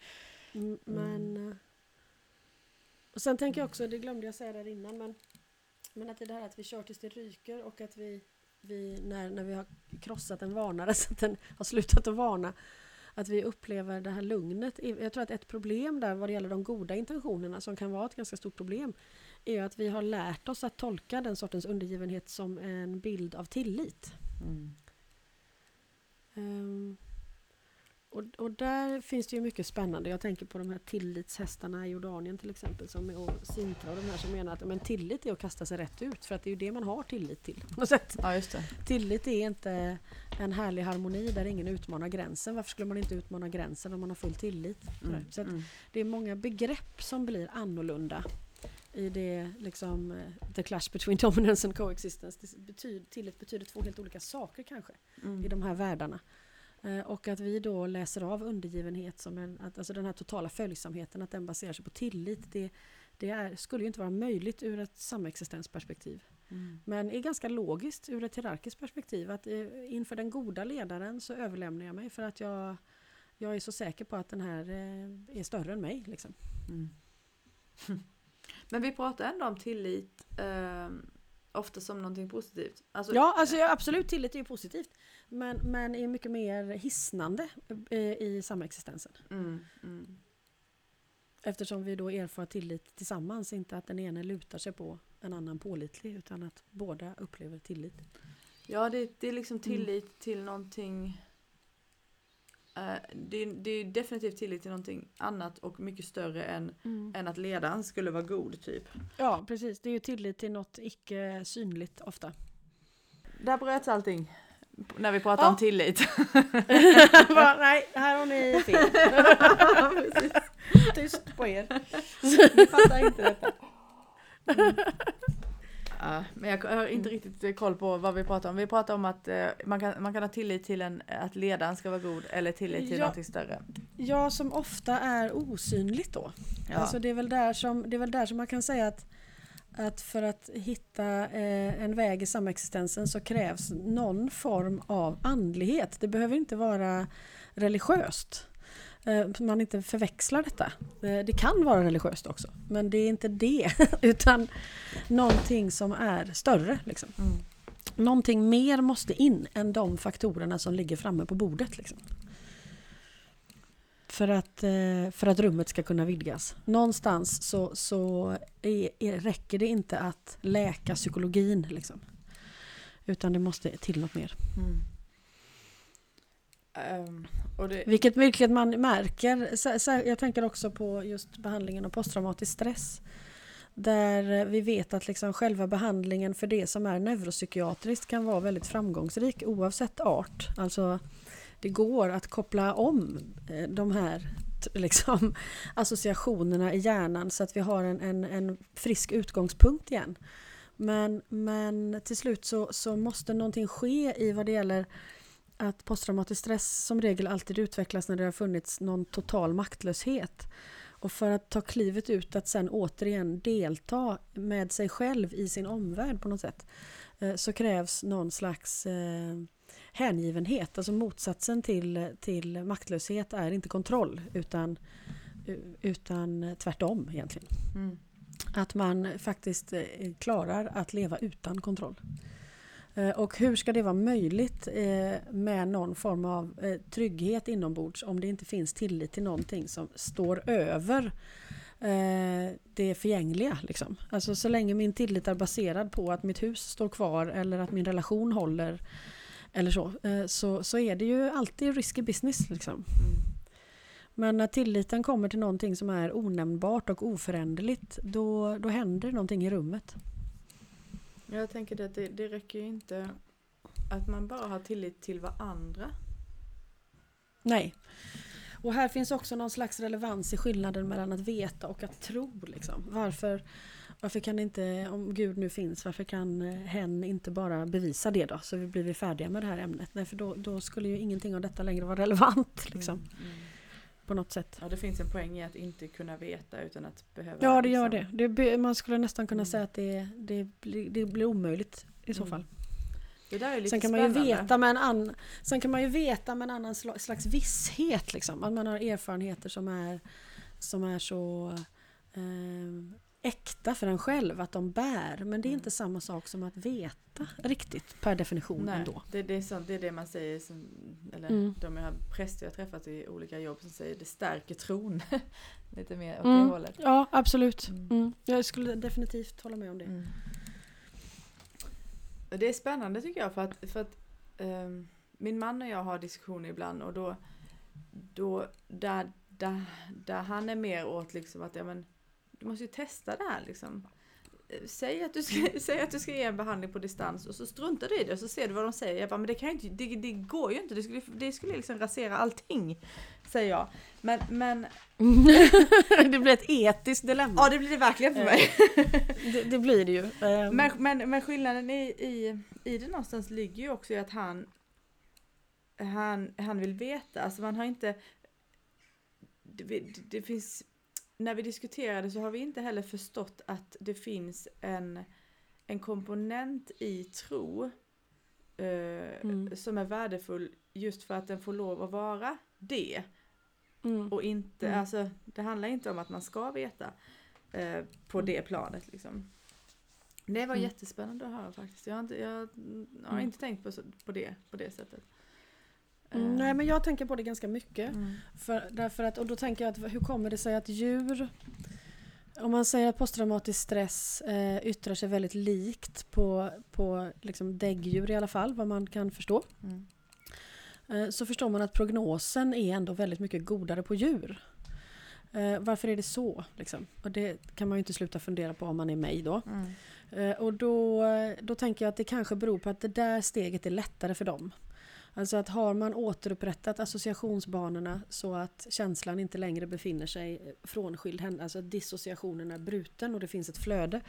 Mm. Men, och sen tänker jag också, det glömde jag säga där innan, men, men att det här att vi kör tills det ryker och att vi Vi, när, när vi har krossat en varnare så att den har slutat att varna, att vi upplever det här lugnet. Jag tror att ett problem där vad det gäller de goda intentionerna som kan vara ett ganska stort problem är att vi har lärt oss att tolka den sortens undergivenhet som en bild av tillit. Mm. Um, och, och där finns det ju mycket spännande. Jag tänker på de här tillitshästarna i Jordanien till exempel som är, och Sintra och de här som menar att men tillit är att kasta sig rätt ut för att det är ju det man har tillit till på något sätt. Ja, just det. Tillit är inte en härlig harmoni där ingen utmanar gränsen. Varför skulle man inte utmana gränsen om man har full tillit? Mm. Så att mm. det är många begrepp som blir annorlunda i det liksom the clash between dominance and coexistence. Det betyder, tillit betyder två helt olika saker kanske mm. i de här världarna. Och att vi då läser av undergivenhet som en, att, alltså den här totala följsamheten, att den baserar sig på tillit, det, det är, skulle ju inte vara möjligt ur ett samexistensperspektiv. Mm. Men är ganska logiskt ur ett hierarkiskt perspektiv, att inför den goda ledaren så överlämnar jag mig för att jag, jag är så säker på att den här är större än mig. Liksom. Mm. Men vi pratar ändå om tillit... Um... ofta som någonting positivt. Alltså, ja, alltså, ja, absolut, tillit är ju positivt. Men, men är mycket mer hisnande i, i samexistensen. Mm, mm. Eftersom vi då erfar tillit tillsammans. Inte att den ene lutar sig på en annan pålitlig. Utan att båda upplever tillit. Ja, det, det är liksom tillit mm. till någonting. Uh, det, det är definitivt tillit till någonting annat och mycket större än, mm. än att ledaren skulle vara god typ. Ja, precis. Det är ju tillit till något icke synligt ofta. Där bröts allting när vi pratar ja. om tillit. Va, nej, här har ni fel. Tyst på er. Ni fattar inte detta. Mm. Ja, men jag har inte riktigt koll på vad vi pratar om. Vi pratar om att eh, man, kan, man kan ha tillit till en, att ledaren ska vara god eller tillit till ja, något större. Ja, som ofta är osynligt då. Ja. Alltså det är väl där som, det är väl där som man kan säga att, att för att hitta eh, en väg i samexistensen så krävs någon form av andlighet. Det behöver inte vara religiöst. Man inte förväxlar detta. Det kan vara religiöst också. Men det är inte det. Utan någonting som är större. Liksom. Mm. Någonting mer måste in än de faktorerna som ligger framme på bordet. Liksom. För att, för att rummet ska kunna vidgas. Någonstans så, så är, är, räcker det inte att läka psykologin. Liksom. Utan det måste till något mer. Mm. Um, och det... vilket, vilket man märker så, så, jag tänker också på just behandlingen av posttraumatisk stress där vi vet att liksom själva behandlingen för det som är neuropsykiatriskt kan vara väldigt framgångsrik oavsett art, alltså det går att koppla om de här liksom, associationerna i hjärnan så att vi har en, en, en frisk utgångspunkt igen men, men till slut så, så måste någonting ske i vad det gäller att posttraumatisk stress som regel alltid utvecklas när det har funnits någon total maktlöshet. Och för att ta klivet ut att sen återigen delta med sig själv i sin omvärld på något sätt, så krävs någon slags hängivenhet. Alltså motsatsen till, till maktlöshet är inte kontroll utan, utan tvärtom egentligen. Mm. Att man faktiskt klarar att leva utan kontroll. Och hur ska det vara möjligt med någon form av trygghet inombords om det inte finns tillit till någonting som står över det förgängliga? Liksom. Alltså så länge min tillit är baserad på att mitt hus står kvar eller att min relation håller eller så, så, så är det ju alltid risky business. Liksom. Men när tilliten kommer till någonting som är onämnbart och oföränderligt, då, då händer någonting i rummet. Jag tänker att det, det räcker ju inte att man bara har tillit till varandra. Nej. Och här finns också någon slags relevans i skillnaden mellan att veta och att tro. Liksom. Varför, varför kan inte, om Gud nu finns, varför kan hen inte bara bevisa det då? Så vi blir vi färdiga med det här ämnet. Nej, för då, då skulle ju ingenting av detta längre vara relevant. Liksom. Mm, mm. På något sätt. Ja, det finns en poäng i att inte kunna veta utan att behöva... Ja, det gör liksom. det. det. Man skulle nästan kunna mm. säga att det, det, blir, det blir omöjligt i så mm. fall. Det där är lite sen, kan man ju veta med en annan, sen kan man ju veta med en annan slags visshet. Liksom. Att man har erfarenheter som är, som är så eh, äkta för en själv, att de bär. Men det är mm. inte samma sak som att veta riktigt per definition. Nej, ändå. Det, det, är så, det är det man säger som, eller mm. de jag har präster jag träffat i olika jobb som säger det stärker tron. Lite mer åt mm. det hållet. Ja, absolut. Mm. Mm. Jag skulle definitivt hålla med om det. Mm. Det är spännande tycker jag för att, för att um, min man och jag har diskussioner ibland och då, då där, där, där han är mer åt liksom att ja men du måste ju testa det här liksom. Säg att du ska, säg att du ska ge en behandling på distans och så struntar du i det och så ser du vad de säger. Jag bara, men det, kan ju inte, det, det går ju inte, det skulle, det skulle liksom rasera allting, säger jag. Men, men... det blir ett etiskt dilemma. Ja, det blir det verkligen för mig. det, det blir det ju. Men, men, men skillnaden i, i, i det någonstans ligger ju också i att han, han, han vill veta. Alltså man har inte... Det, det, det finns... När vi diskuterade så har vi inte heller förstått att det finns en, en komponent i tro eh, mm. som är värdefull just för att den får lov att vara det. Mm. Och inte, mm. alltså, det handlar inte om att man ska veta eh, på mm. det planet. Liksom. Det var mm. jättespännande att höra faktiskt. Jag har inte, jag, jag har inte mm. tänkt på, på, det, på det sättet. Mm. Nej, men jag tänker på det ganska mycket. Mm. För, därför att, och då tänker jag att hur kommer det sig att djur, om man säger att posttraumatisk stress eh, yttrar sig väldigt likt på, på liksom däggdjur i alla fall, vad man kan förstå. Mm. Eh, så förstår man att prognosen är ändå väldigt mycket godare på djur. Eh, varför är det så? Liksom? Och det kan man ju inte sluta fundera på om man är mig då. Mm. Eh, och då, då tänker jag att det kanske beror på att det där steget är lättare för dem. Alltså att har man återupprättat associationsbanorna så att känslan inte längre befinner sig frånskild, alltså att dissociationen är bruten och det finns ett flöde.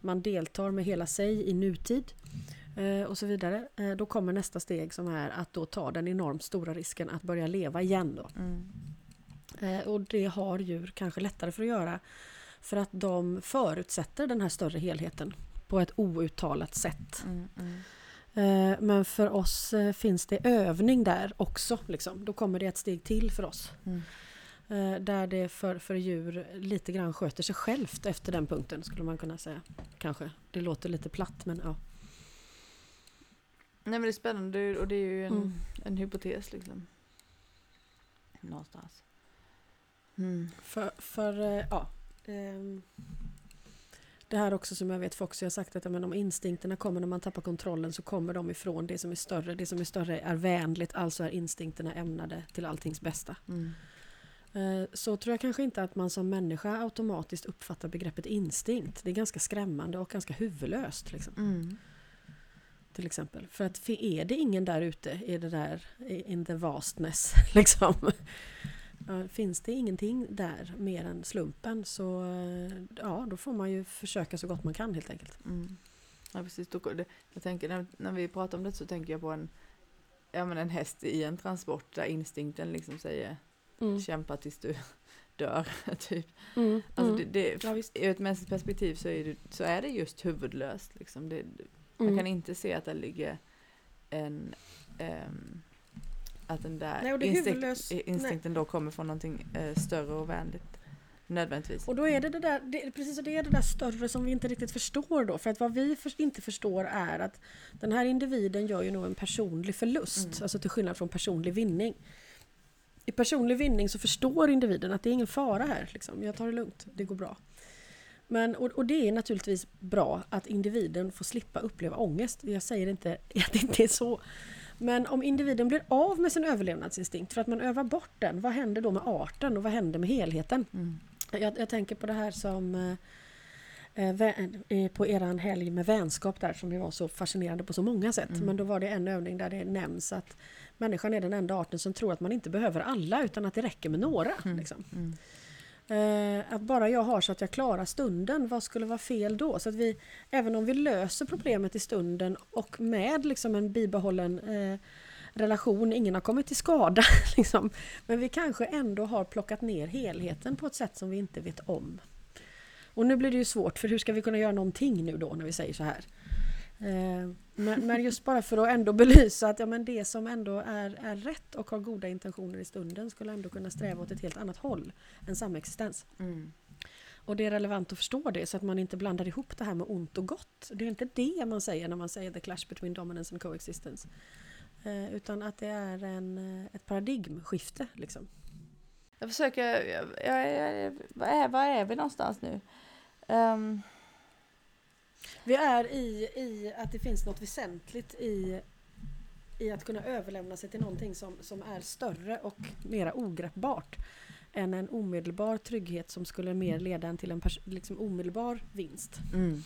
Man deltar med hela sig i nutid och så vidare. Då kommer nästa steg som är att då ta den enormt stora risken att börja leva igen då. Mm. Och det har djur kanske lättare för att göra för att de förutsätter den här större helheten på ett outtalat sätt. Mm, mm. Men för oss finns det övning där också. Liksom. Då kommer det ett steg till för oss. Mm. Där det för, för djur lite grann sköter sig självt efter den punkten skulle man kunna säga. Kanske. Det låter lite platt men ja. Nej men det är spännande och det är ju en, mm. en hypotes liksom. Någonstans. Mm. För, för ja... Um. Det här också som jag vet Fox har sagt att men om instinkterna kommer när man tappar kontrollen så kommer de ifrån det som är större. Det som är större är vänligt, alltså är instinkterna ämnade till alltings bästa. Mm. Så tror jag kanske inte att man som människa automatiskt uppfattar begreppet instinkt. Det är ganska skrämmande och ganska huvudlöst. Liksom. Mm. Till exempel. För att för är det ingen där ute i det där in the vastness liksom... Finns det ingenting där mer än slumpen så ja, då får man ju försöka så gott man kan helt enkelt. Mm. Ja, precis. Jag tänker, när, när vi pratar om det så tänker jag på en, ja, men en häst i en transport där instinkten liksom säger mm. kämpa tills du dör typ. Mm. Alltså det, det, ja, visst. Ur ett mänskligt perspektiv så är det, så är det just huvudlöst liksom. Det, man mm. kan inte se att det ligger en um, att den där nej, instinkt, instinkten nej. Då kommer från någonting uh, större och vänligt. Nödvändigtvis. Och då är det det där, det, precis det är det där större som vi inte riktigt förstår då. För att vad vi för, inte förstår är att den här individen gör ju nog en personlig förlust. Mm. Alltså till skillnad från personlig vinning. I personlig vinning så förstår individen att det är ingen fara här. Liksom. Jag tar det lugnt, det går bra. Men, och, och det är naturligtvis bra att individen får slippa uppleva ångest. Jag säger inte att det inte är så. Men om individen blir av med sin överlevnadsinstinkt för att man övar bort den, vad händer då med arten och vad händer med helheten? Mm. Jag, jag tänker på det här som eh, vän, eh, på eran helg med vänskap där som ju var så fascinerande på så många sätt. Mm. Men då var det en övning där det nämns att människan är den enda arten som tror att man inte behöver alla utan att det räcker med några. Mm. Liksom. Mm. Eh, att bara jag har så att jag klarar stunden, vad skulle vara fel då? Så att vi, även om vi löser problemet i stunden och med liksom en bibehållen eh, relation, ingen har kommit till skada liksom. Men vi kanske ändå har plockat ner helheten på ett sätt som vi inte vet om. Och nu blir det ju svårt, för hur ska vi kunna göra någonting nu då när vi säger så här? Eh, men, men just bara för att ändå belysa att ja, men det som ändå är, är rätt och har goda intentioner i stunden skulle ändå kunna sträva åt ett helt annat håll än samexistens. Mm. Och det är relevant att förstå det så att man inte blandar ihop det här med ont och gott. Det är inte det man säger när man säger the clash between dominance and coexistence. Eh, utan att det är en, ett paradigmskifte liksom. Jag försöker jag, jag, jag, vad, är, vad är vi någonstans nu? Um. Vi är i, i att det finns något väsentligt i, i att kunna överlämna sig till någonting som, som är större och mera ogreppbart än en omedelbar trygghet som skulle mer leda än till en pers- liksom omedelbar vinst. Mm.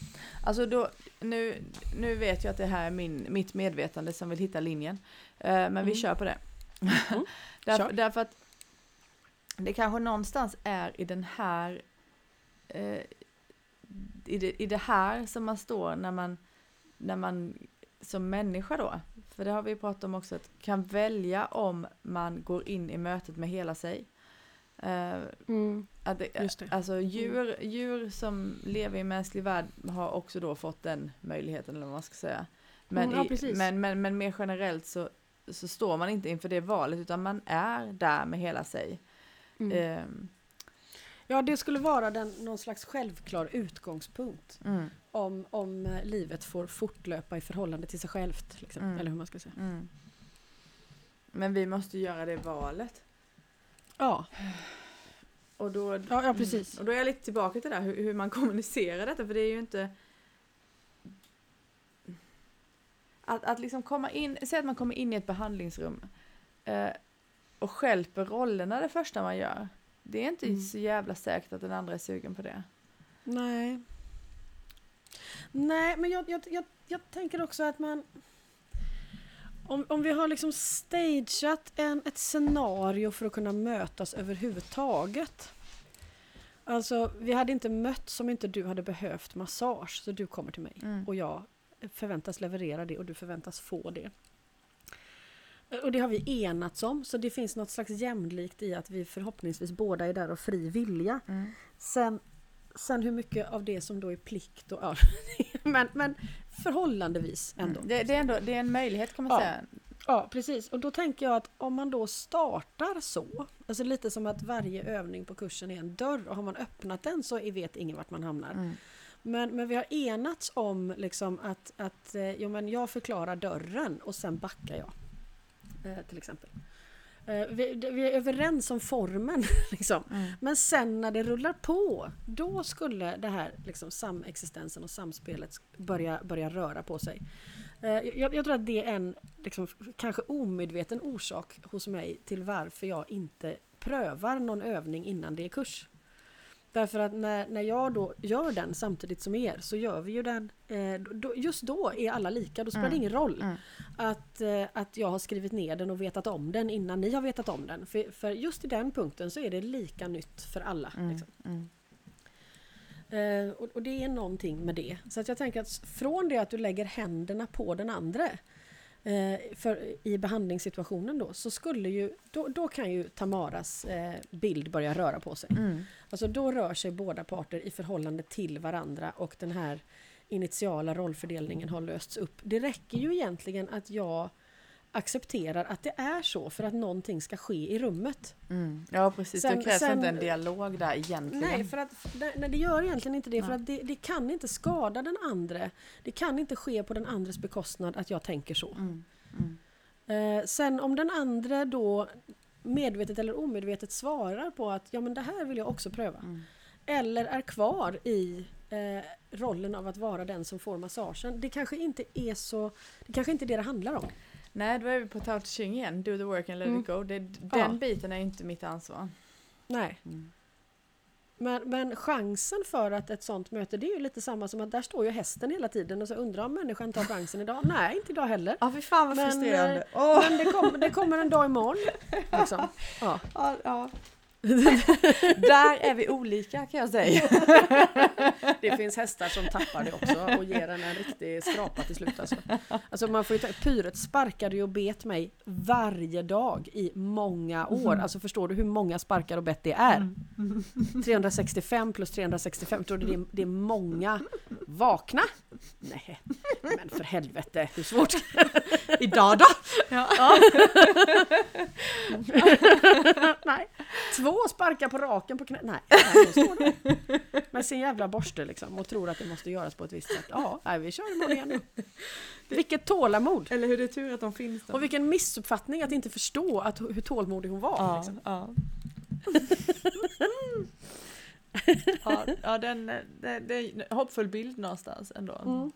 Alltså då, nu, nu vet jag att det här är min, mitt medvetande som vill hitta linjen. Uh, men mm. vi kör på det. Mm. Därf- sure. Därför att det kanske någonstans är i den här uh, i, det, i det här som man står när man, när man som människa då, för det har vi pratat om också, att kan välja om man går in i mötet med hela sig. Uh, mm. att det, Just det. Alltså djur, djur som lever i mänsklig värld har också då fått den möjligheten, eller vad man ska säga. Men, mm, ja, i, men, men, men mer generellt så, så står man inte inför det valet, utan man är där med hela sig. Mm. Uh, ja, det skulle vara den, någon slags självklar utgångspunkt mm. om, om livet får fortlöpa i förhållande till sig självt. Liksom, mm. Eller hur man ska säga. Mm. Men vi måste göra det valet. Ja. Och då, ja, ja, precis. Och då är jag lite tillbaka till det där, hur, hur man kommunicerar detta, för det är ju inte att, att liksom komma in, säg att man kommer in i ett behandlingsrum eh, och skälper rollerna det första man gör, det är inte mm. så jävla säkert att den andra är sugen på det. Nej. Nej, men jag, jag, jag, jag tänker också att man Om, om vi har liksom stageat en, ett scenario för att kunna mötas överhuvudtaget. Alltså, vi hade inte mötts om inte du hade behövt massage. Så du kommer till mig mm. och jag förväntas leverera det och du förväntas få det. Och det har vi enats om. Så det finns något slags jämlikt i att vi förhoppningsvis båda är där och fri vilja. Mm. Sen, sen hur mycket av det som då är plikt och men, men förhållandevis ändå. Mm. Det, det, är ändå, det är en möjlighet kan man ja. säga. Ja, precis. Och då tänker jag att om man då startar så, alltså lite som att varje övning på kursen är en dörr och har man öppnat den så vet ingen vart man hamnar. Mm. Men, men vi har enats om liksom att, att jo, men jag förklarar dörren och sen backar jag. Eh, till exempel. Vi, vi är överens om formen liksom. Mm. Men sen när det rullar på, då skulle det här liksom, samexistensen och samspelet börja, börja röra på sig. Eh, jag, jag tror att det är en liksom, kanske omedveten orsak hos mig till varför jag inte prövar någon övning innan det är kurs. Därför att när, när jag då gör den samtidigt som er, så gör vi ju den, eh, då, just då är alla lika, då spelar mm. det ingen roll mm. att, eh, att jag har skrivit ner den och vetat om den innan ni har vetat om den. För, för just i den punkten så är det lika nytt för alla. Mm. Liksom. Mm. Eh, och, och det är någonting med det. Så att jag tänker att från det att du lägger händerna på den andra eh, för, i behandlingssituationen då, så skulle ju, då, då kan ju Tamaras eh, bild börja röra på sig. Mm. Alltså då rör sig båda parter i förhållande till varandra, och den här initiala rollfördelningen har lösts upp. Det räcker ju egentligen att jag accepterar att det är så för att någonting ska ske i rummet. Mm. Ja, precis. Sen, det krävs sen, inte en dialog där egentligen. Nej, för att, nej det gör egentligen inte det. Ja. För att det, det kan inte skada den andra. Det kan inte ske på den andres bekostnad att jag tänker så. Mm. Mm. Eh, sen om den andra då medvetet eller omedvetet svarar på att ja, men det här vill jag också pröva. Mm. Eller är kvar i eh, rollen av att vara den som får massagen. Det kanske inte är så, det kanske inte är det det handlar om. Nej, då är vi på touching igen. Do the work and let mm. it go. Det, den ja. biten är inte mitt ansvar. Nej. Mm. Men, men chansen för att ett sånt möte, det är ju lite samma som att där står ju hästen hela tiden och så undrar om människan tar chansen idag. Nej, inte idag heller. Ja, för fan vad men, frustrerande. Oh. Men det, kom, det kommer en dag imorgon. Liksom. Ja. Ja, ja. Där är vi olika, kan jag säga. Det finns hästar som tappar det också och ger en en riktig skrapa till slut, alltså. Alltså man får ju ta, pyret sparkade ju och bet mig varje dag i många år. Alltså förstår du hur många sparkar och bett det är? Trehundrasextiofem plus trehundrasextiofem, tror du det är, det är många vakna? Nej, men för helvete, hur svårt. Idag då? Ja. Ja. Nej. Två sparkar på raken på knä. Nej, nej, med sin jävla borste liksom, och tror att det måste göras på ett visst sätt. Ja, nej, vi kör imorgon igen. Vilket tålamod. Eller hur, det är tur att de finns då. Och vilken missuppfattning att inte förstå att, hur tålmodig hon var. Ja, liksom. Ja. Ja, ja, den, den, den hoppfull bild någonstans ändå. Mm.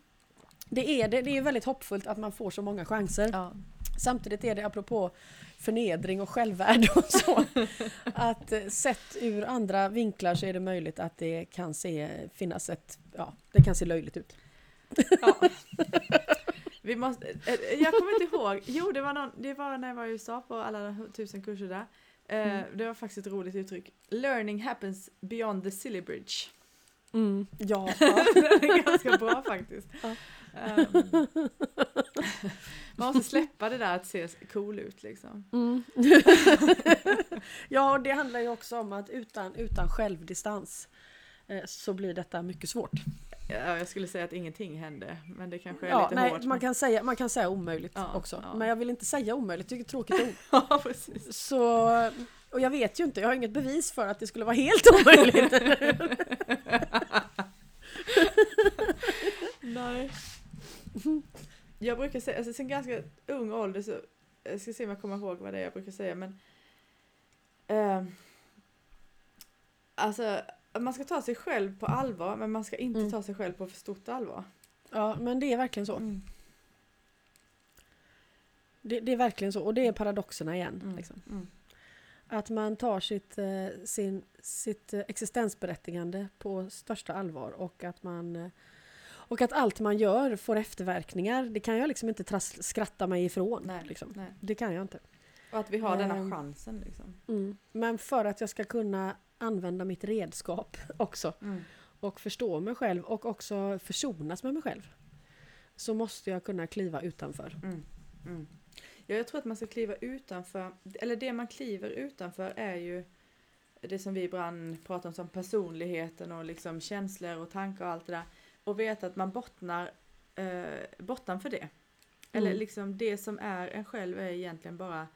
Det är det, det är väldigt hoppfullt att man får så många chanser. Ja. Samtidigt är det, apropå förnedring och självvärde och så, att sett ur andra vinklar så är det möjligt att det kan se, finnas ett, ja, det kan se löjligt ut. Ja. Vi måste, jag kommer inte ihåg, jo det var, någon, det var när jag var i U S A på alla tusen kurser där, mm. det var faktiskt ett roligt uttryck. Learning happens beyond the silly bridge. Mm. Ja, ja. Det är ganska bra faktiskt. Ja. Um, man måste släppa det där att se cool ut liksom. Mm. Ja, det handlar ju också om att utan, utan självdistans eh, så blir detta mycket svårt. Ja, jag skulle säga att ingenting hände, men det kanske är ja, lite nej, hårt. Man kan säga, man kan säga omöjligt ja, också, ja. Men jag vill inte säga omöjligt, det är ett tråkigt ord. Ja, precis. Så, och jag vet ju inte, jag har inget bevis för att det skulle vara helt omöjligt. Nej. Jag brukar säga, alltså sen ganska ung ålder så, jag ska se om jag kommer ihåg vad det är jag brukar säga, men eh, alltså man ska ta sig själv på allvar, men man ska inte mm. ta sig själv på för stort allvar. Ja, men det är verkligen så. Mm. Det, det är verkligen så, och det är paradoxerna igen. Mm. Liksom. Mm. Att man tar sitt, sin, sitt existensberättigande på största allvar, och att man... Och att allt man gör får efterverkningar. Det kan jag liksom inte tras- skratta mig ifrån. Nej, liksom. Nej. Det kan jag inte. Och att vi har denna um, chansen. Liksom. Mm. Men för att jag ska kunna använda mitt redskap också. Mm. Och förstå mig själv. Och också försonas med mig själv. Så måste jag kunna kliva utanför. Mm. Mm. Ja, jag tror att man ska kliva utanför. Eller det man kliver utanför är ju det som vi brann pratar om som personligheten. Och liksom känslor och tankar och allt det där. Och veta att man bottnar eh, botten för det. Mm. Eller liksom det som är en själv är egentligen bara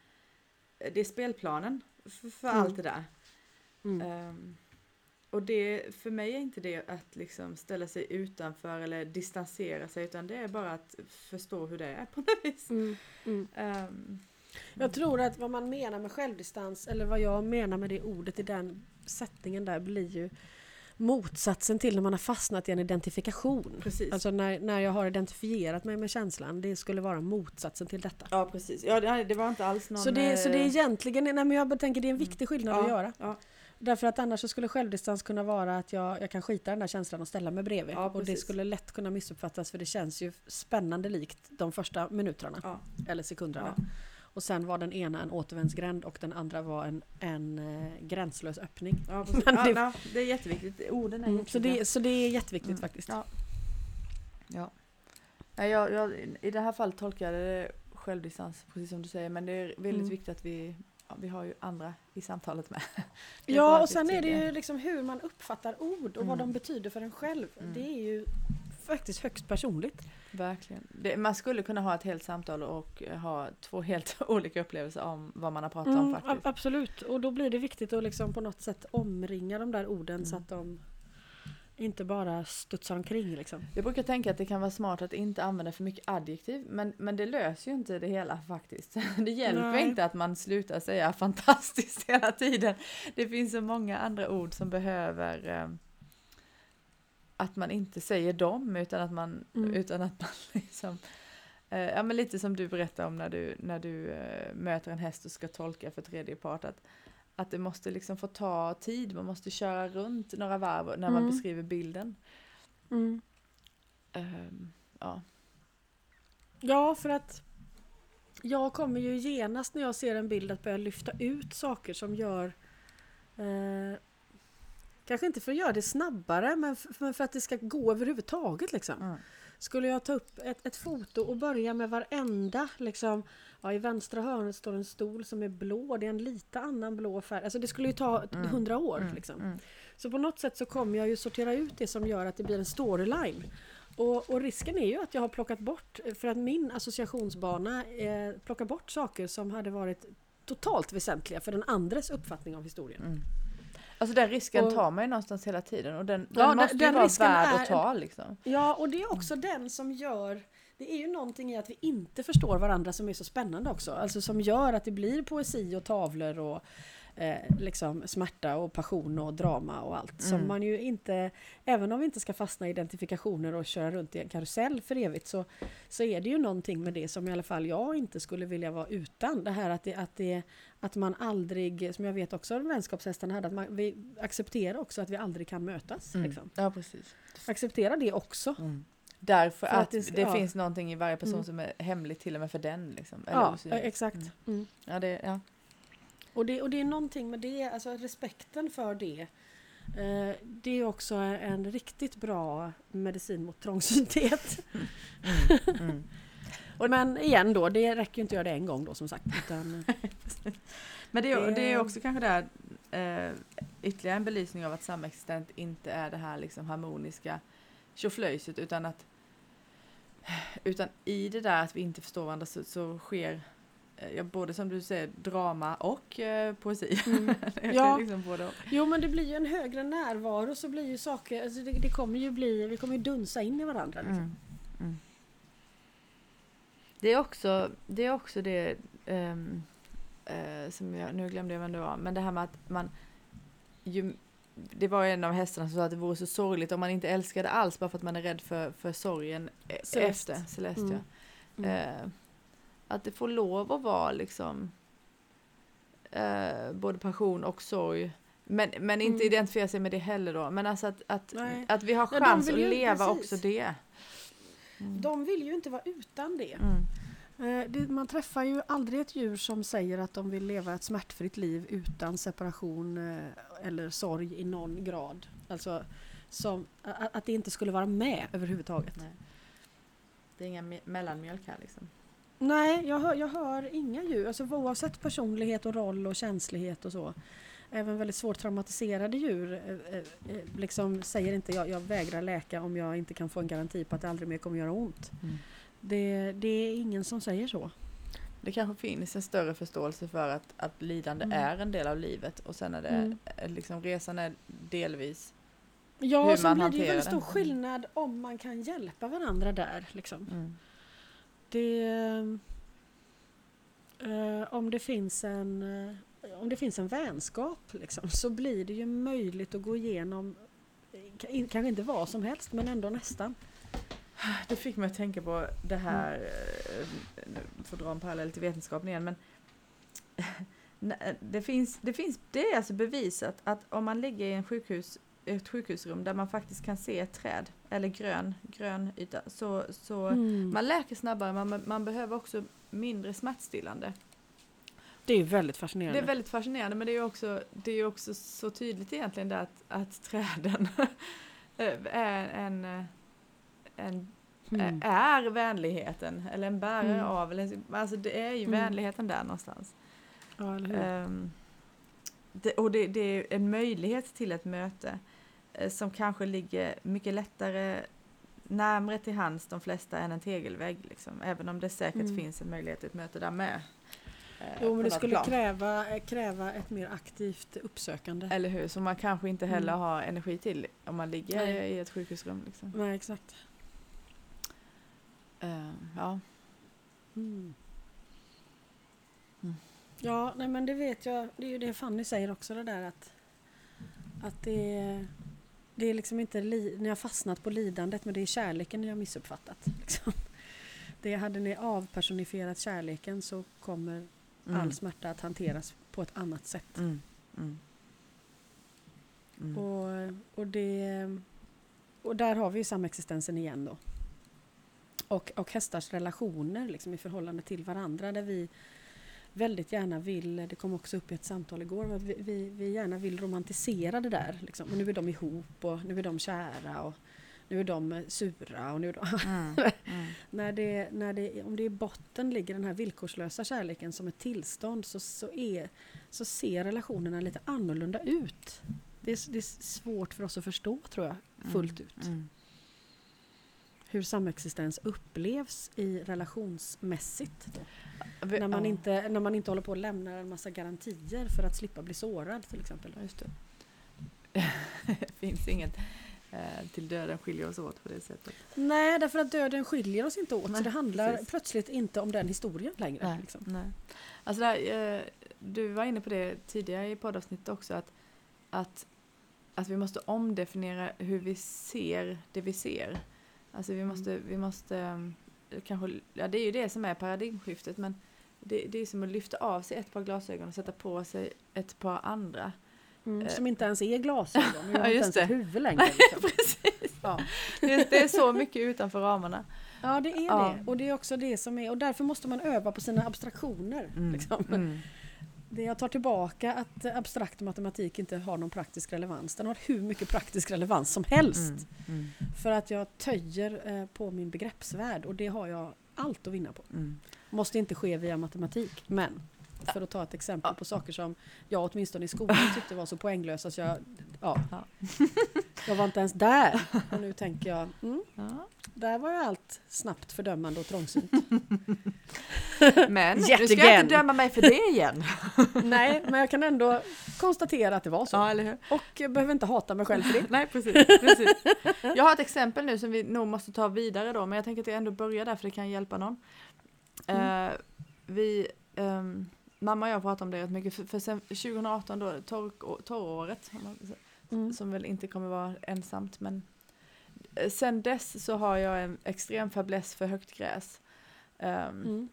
det är spelplanen för, för mm. allt det där. Mm. Um, och det, för mig är inte det att liksom ställa sig utanför eller distansera sig, utan det är bara att förstå hur det är på något vis. Mm. Mm. Um, jag tror att vad man menar med självdistans, eller vad jag menar med det ordet i den sättningen där, blir ju motsatsen till när man har fastnat i en identifikation. Precis. Alltså när, när jag har identifierat mig med känslan, det skulle vara motsatsen till detta. Ja, precis. Ja, det, det var inte alls någon... Så det, så det är egentligen, nej, men jag tänker det är en viktig skillnad mm. att göra. Ja. Därför att annars så skulle självdistans kunna vara att jag, jag kan skita den här känslan och ställa mig bredvid. Ja, och det skulle lätt kunna missuppfattas, för det känns ju spännande likt de första minuterna. Ja. Eller sekunderna. Ja. Och sen var den ena en återvändsgränd och den andra var en, en eh, gränslös öppning. Ja, det, ah, no, det är jätteviktigt. Orden är mm, så, det, så det är jätteviktigt mm. faktiskt. Ja. Ja. Ja, jag, jag, i det här fallet tolkar jag det självdistans, precis som du säger. Men det är väldigt mm. viktigt att vi, ja, vi har ju andra i samtalet med. Ja, och sen är det ju liksom hur man uppfattar ord och mm. vad de betyder för en själv. Mm. Det är ju faktiskt högst personligt. Verkligen. Det, man skulle kunna ha ett helt samtal och ha två helt olika upplevelser om vad man har pratat mm, om faktiskt. Absolut, och då blir det viktigt att liksom på något sätt omringa de där orden mm. så att de inte bara studsar omkring. Liksom. Jag brukar tänka att det kan vara smart att inte använda för mycket adjektiv. Men, men det löser ju inte det hela faktiskt. Det hjälper Nej. inte att man slutar säga fantastiskt hela tiden. Det finns så många andra ord som behöver eh, att man inte säger dem. Utan att man, mm. utan att man liksom... Eh, ja, men lite som du berättade om när du, när du eh, möter en häst och ska tolka för tredje part. Att, Att det måste liksom få ta tid. Man måste köra runt några varv när man mm. beskriver bilden. Mm. Um, ja. ja, för att jag kommer ju genast när jag ser en bild att börja lyfta ut saker som gör... Eh, kanske inte för att göra det snabbare, men för, men för att det ska gå överhuvudtaget. Liksom. Mm. Skulle jag ta upp ett, ett foto och börja med varenda... Liksom, ja, i vänstra hörnet står en stol som är blå. Det är en lite annan blå färg. Alltså det skulle ju ta hundra mm. år. Liksom. Mm. Så på något sätt så kommer jag ju sortera ut det som gör att det blir en storyline. Och, och risken är ju att jag har plockat bort, för att min associationsbana eh, plockar bort saker som hade varit totalt väsentliga för den andres uppfattning av historien. Mm. Alltså den risken och, tar man ju någonstans hela tiden. Och den, ja, den måste den, ju den vara värd är, att ta. Liksom. Ja, och det är också mm. den som gör... Det är ju någonting i att vi inte förstår varandra som är så spännande också. Alltså som gör att det blir poesi och tavlor och eh, liksom smärta och passion och drama och allt. Som mm. man ju inte, även om vi inte ska fastna i identifikationer och köra runt i en karusell för evigt, så, så är det ju någonting med det som i alla fall jag inte skulle vilja vara utan. Det här att, det, att, det, att man aldrig, som jag vet också de vänskapshästarna hade, att man, vi accepterar också att vi aldrig kan mötas. Mm. Liksom. Ja, precis. Acceptera det också. Mm. Därför att, att det, ska, det ja. finns någonting i varje person mm. som är hemligt till och med för den. Liksom, eller ja, osynligt. Exakt. Mm. Mm. Ja, det, ja. Och, det, och det är någonting med det, alltså respekten för det. Eh, det är också en riktigt bra medicin mot trångsynthet. Mm. Mm. Mm. och, men igen då, det räcker ju inte att göra det en gång då som sagt. Utan, men det, det, det är också kanske där eh, ytterligare en belysning av att samexistens inte är det här liksom, harmoniska tjoflöjset, utan att utan i det där att vi inte förstår varandra så, så sker eh, både som du säger drama och eh, poesi. Mm. Ja. Liksom både och. Jo, men det blir ju en högre närvaro, så blir ju saker, alltså det, det kommer ju bli, vi kommer ju dunsa in i varandra. Liksom. Mm. Mm. Det är också det, är också det um, uh, som jag, nu glömde jag vad det var, men det här med att man ju, det var en av hästarna som sa att det vore så sorgligt om man inte älskade alls bara för att man är rädd för, för sorgen Celest. efter Celestia. Mm. Mm. Eh, att det får lov att vara liksom eh, både passion och sorg. Men, men inte mm. identifiera sig med det heller då. Men alltså att, att, att vi har chans ja, att leva precis. också det. Mm. De vill ju inte vara utan det. Mm. Man träffar ju aldrig ett djur som säger att de vill leva ett smärtfritt liv utan separation eller sorg i någon grad. Alltså som, att det inte skulle vara med överhuvudtaget. Nej. Det är inga me- mellanmjölk här liksom. Nej, jag hör, jag hör inga djur. Alltså oavsett personlighet och roll och känslighet och så. Även väldigt svårt traumatiserade djur liksom säger inte jag, jag vägrar läka om jag inte kan få en garanti på att det aldrig mer kommer göra ont. Mm. Det, det är ingen som säger så. Det kanske finns en större förståelse för att, att lidande mm. är en del av livet. Och sen är det mm. liksom, resan är delvis ja, hur man hanterar det. Ja, så blir det ju väldigt stor skillnad om man kan hjälpa varandra där. Liksom. Mm. Det, eh, om, det finns en, om det finns en vänskap liksom, så blir det ju möjligt att gå igenom kanske inte vad som helst, men ändå nästan. Det fick mig att tänka på det här, mm. för att dra en parallell till vetenskapen igen, men det finns, det finns, det är alltså bevisat att om man ligger i en sjukhus, ett sjukhusrum där man faktiskt kan se ett träd eller grön, grön yta, så, så mm. man läker snabbare, man, man behöver också mindre smärtstillande. Det är väldigt fascinerande. Det är väldigt fascinerande, men det är också, det är också så tydligt egentligen där att, att träden är en... en mm. är vänligheten. Eller en bärare mm. av. Eller, alltså det är ju mm. vänligheten där någonstans. Ja, eller hur? Um, det, och det, det är en möjlighet till ett möte. Eh, som kanske ligger mycket lättare närmare till hands de flesta än en tegelvägg. Liksom. Även om det säkert mm. finns en möjlighet till ett möte där med. Jo, men det skulle kräva, kräva ett mer aktivt uppsökande. Eller hur, som man kanske inte heller mm. har energi till om man ligger Nej. i ett sjukhusrum. Liksom. Nej, exakt. Uh, ja. Mm. Mm. Ja, nej, men det vet jag. Det är ju det Fanny säger också, det där att, att det, det är liksom inte li- ni har fastnat på lidandet, men det är kärleken ni har missuppfattat. Liksom. Det hade ni avpersonifierat kärleken, så kommer Mm. all smärta att hanteras på ett annat sätt. Mm. Mm. Mm. Och, och, det, och där har vi ju samexistensen igen då. Och, och hästars relationer liksom, i förhållande till varandra, där vi väldigt gärna vill, det kom också upp i ett samtal igår, att vi, vi, vi gärna vill romantisera det där. Liksom. Och nu är de ihop och nu är de kära och nu är de sura och nu är de... Mm, mm. när det, när det, om det i botten ligger den här villkorslösa kärleken som ett tillstånd, så, så, är, så ser relationerna lite annorlunda ut. Det är, det är svårt för oss att förstå, tror jag, fullt ut. Mm, mm. Hur samexistens upplevs i relationsmässigt. Då. När, man inte, när man inte håller på att lämna en massa garantier för att slippa bli sårad, till exempel. Just det. Det finns inget... till döden skiljer oss åt på det sättet. Nej, därför att döden skiljer oss inte åt. Nej, så det handlar precis. plötsligt inte om den historien längre. Nej, liksom. nej. Alltså där, du var inne på det tidigare i poddavsnittet också, att, att, att vi måste omdefiniera hur vi ser det vi ser. Alltså vi måste, mm. vi måste kanske, ja, det är ju det som är paradigmskiftet, men det, det är som att lyfta av sig ett par glasögon och sätta på sig ett par andra. Mm, som inte ens är glasögon. Vi har ja, inte ens det. ett huvud längre. Liksom. Precis. Ja. Det, det är så mycket utanför ramarna. Ja, det är ja. det. Och det är också det som är. Och därför måste man öva på sina abstraktioner. Mm. Liksom. Mm. Det jag tar tillbaka, att abstrakt matematik inte har någon praktisk relevans. Den har hur mycket praktisk relevans som helst. Mm. Mm. För att jag töjer eh, på min begreppsvärld. Och det har jag allt att vinna på. Mm. Måste inte ske via matematik, men... för att ta ett exempel ja. på saker som jag åtminstone i skolan tyckte var så poänglösa, så jag, ja. Ja. jag var inte ens där. Och nu tänker jag, mm, ja. där var ju allt snabbt fördömande och trångsynt. Men nu ska jag inte döma mig för det igen. Nej, men jag kan ändå konstatera att det var så. Ja, eller hur? Och jag behöver inte hata mig själv för det. Nej, precis, precis. Jag har ett exempel nu som vi nog måste ta vidare då, men jag tänker att jag ändå börjar där, för det kan hjälpa någon. Mm. Uh, vi... Um, Mamma och jag pratade om det rätt mycket. För, för sen tjugo arton då, torr, torråret. Mm. Som väl inte kommer vara ensamt. Men sen dess så har jag en extrem fäbless för högt gräs. Um, mm.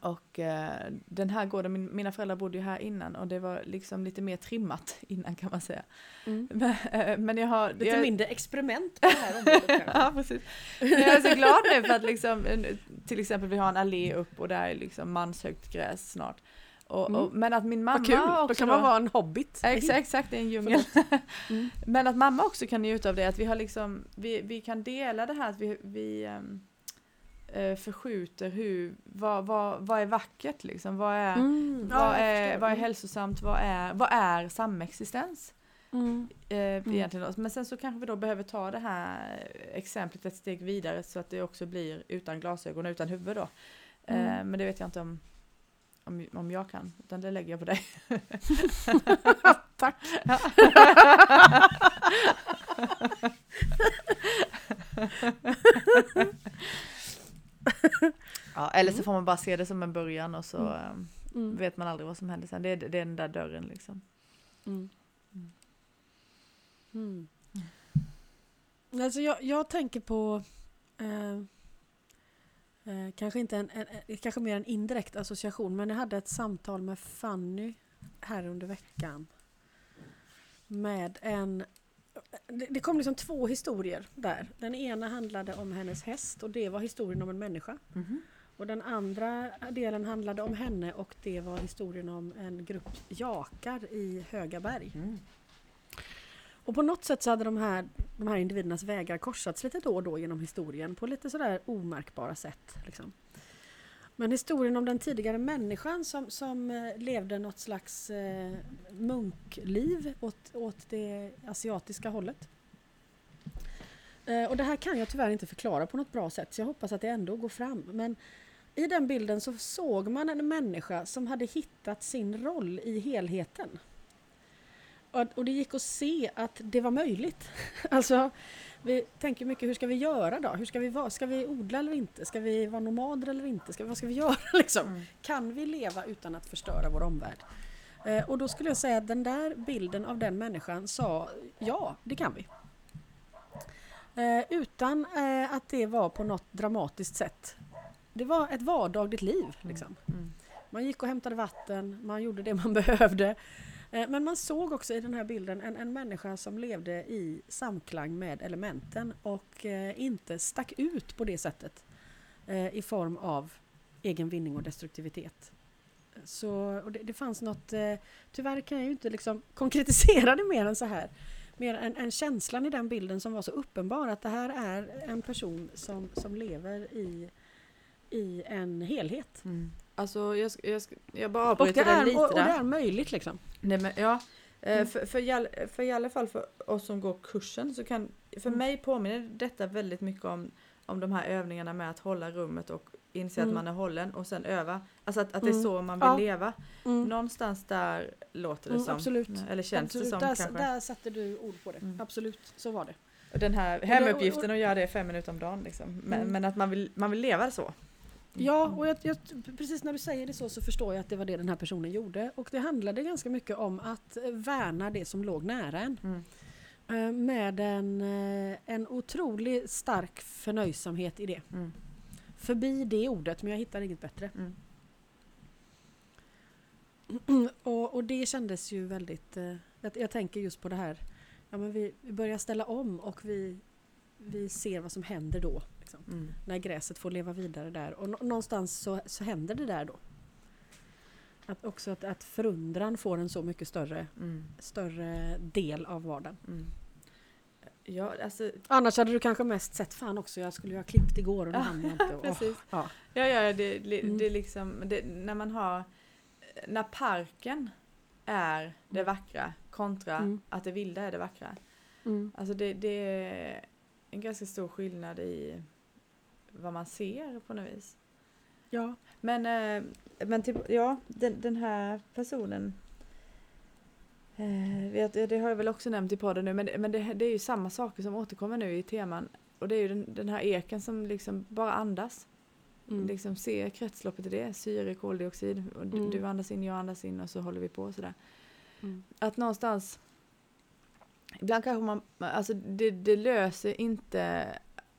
Och uh, den här gården, min, mina föräldrar bodde ju här innan. Och det var liksom lite mer trimmat innan, kan man säga. Mm. Men, uh, men jag har... Lite jag, mindre experiment på det här området. Ja, precis. Men jag är så glad nu för att liksom, till exempel vi har en allé upp. Och där är liksom manshögt gräs snart. Och, mm. och, men att min mamma kul. också... Då kan man vara en hobbit. Exakt, exakt, det är en djungel. Mm. Men att mamma också kan njuta av det. Att vi har liksom... Vi, vi kan dela det här. Att vi, vi äh, förskjuter hur... Vad, vad, vad är vackert liksom? Vad är, mm. vad ja, är, vad är hälsosamt? Vad är, vad är samexistens? Mm. Äh, egentligen. Mm. Men sen så kanske vi då behöver ta det här exemplet ett steg vidare. Så att det också blir utan glasögon och utan huvud då. Mm. Äh, men det vet jag inte om... Om, om jag kan, utan det lägger jag på dig. Tack. Ja, eller så får man bara se det som en början, och så mm. Mm. vet man aldrig vad som händer sen. Det är, det är den där dörren liksom. Mm. Mm. Mm. Mm. Alltså jag, jag tänker på... Eh, Eh, kanske inte en, en, en kanske mer en indirekt association, men jag hade ett samtal med Fanny här under veckan med en det, det kom liksom två historier där. Den ena handlade om hennes häst, och det var historien om en människa. Mm-hmm. Och den andra delen handlade om henne, och det var historien om en grupp jakar i Höga Berg. Mm. Och på något sätt så hade de här, de här individernas vägar korsats lite då och då genom historien på lite sådär omärkbara sätt. Liksom. Men historien om den tidigare människan som, som levde något slags eh, munkliv åt, åt det asiatiska hållet. Eh, och det här kan jag tyvärr inte förklara på något bra sätt, så jag hoppas att det ändå går fram. Men i den bilden så såg man en människa som hade hittat sin roll i helheten. Och det gick att se att det var möjligt. Alltså, vi tänker mycket, hur ska vi göra då? Hur ska vi vara? Ska vi odla eller inte? Ska vi vara nomader eller inte? Ska, vad ska vi göra liksom? Mm. Kan vi leva utan att förstöra vår omvärld? Eh, och då skulle jag säga att den där bilden av den människan sa, ja, det kan vi. Eh, utan eh, att det var på något dramatiskt sätt. Det var ett vardagligt liv liksom. Mm. Mm. Man gick och hämtade vatten, man gjorde det man behövde. Men man såg också i den här bilden en, en människa som levde i samklang med elementen och eh, inte stack ut på det sättet eh, i form av egen vinning och destruktivitet. Så, och det, det fanns något, eh, tyvärr kan jag ju inte liksom konkretisera det mer än så här, mer än, än känslan i den bilden som var så uppenbar att det här är en person som, som lever i, i en helhet. Mm. Alltså jag, jag, jag bara avbryter den lite där. Och det är möjligt liksom. Nej, men, ja, mm. för, för, för i alla fall för oss som går kursen så kan, för mm. mig påminner detta väldigt mycket om, om de här övningarna med att hålla rummet och inse mm. att man är hållen och sen öva. Alltså att, att det är så man vill ja. leva. Mm. Någonstans där låter det mm, som. Absolut. Eller känns absolut. Det som där, kanske. Där satte du ord på det. Mm. Absolut, så var det. Och den här hemuppgiften och göra det fem minuter om dagen liksom. Men, mm. men att man vill, man vill leva så. Ja, och jag, jag, precis när du säger det så så förstår jag att det var det den här personen gjorde. Och det handlade ganska mycket om att värna det som låg nära en. Mm. Med en, en otroligt stark förnöjsamhet i det. Mm. Förbi det ordet, men jag hittar inget bättre. Mm. Och, och det kändes ju väldigt... Jag, jag tänker just på det här. Ja, men vi, vi börjar ställa om och vi, vi ser vad som händer då. Mm. När gräset får leva vidare där. Och nå- någonstans så, så händer det där då. Att också att, att förundran får en så mycket större, mm. större del av vardagen. Mm. Ja, alltså... Annars hade du kanske mest sett fan också. Jag skulle ju ha klippt igår och det hann jag inte. Precis. Oh, ja. Ja, ja, det, det, det är liksom... Det, när man har... När parken är det vackra kontra mm. att det vilda är det vackra. Mm. Alltså det, det är en ganska stor skillnad i... vad man ser på något vis. Ja. Men, eh, men typ, ja, den, den här personen. Eh, vet, det har jag väl också nämnt i podden nu. Men, men det, det är ju samma saker som återkommer nu i teman. Och det är ju den, den här eken som liksom bara andas. Mm. Liksom se kretsloppet i det. Syre, koldioxid. Och du, mm. du andas in, jag andas in. Och så håller vi på sådär. Mm. Att någonstans. Ibland kanske man. Alltså det, det löser inte.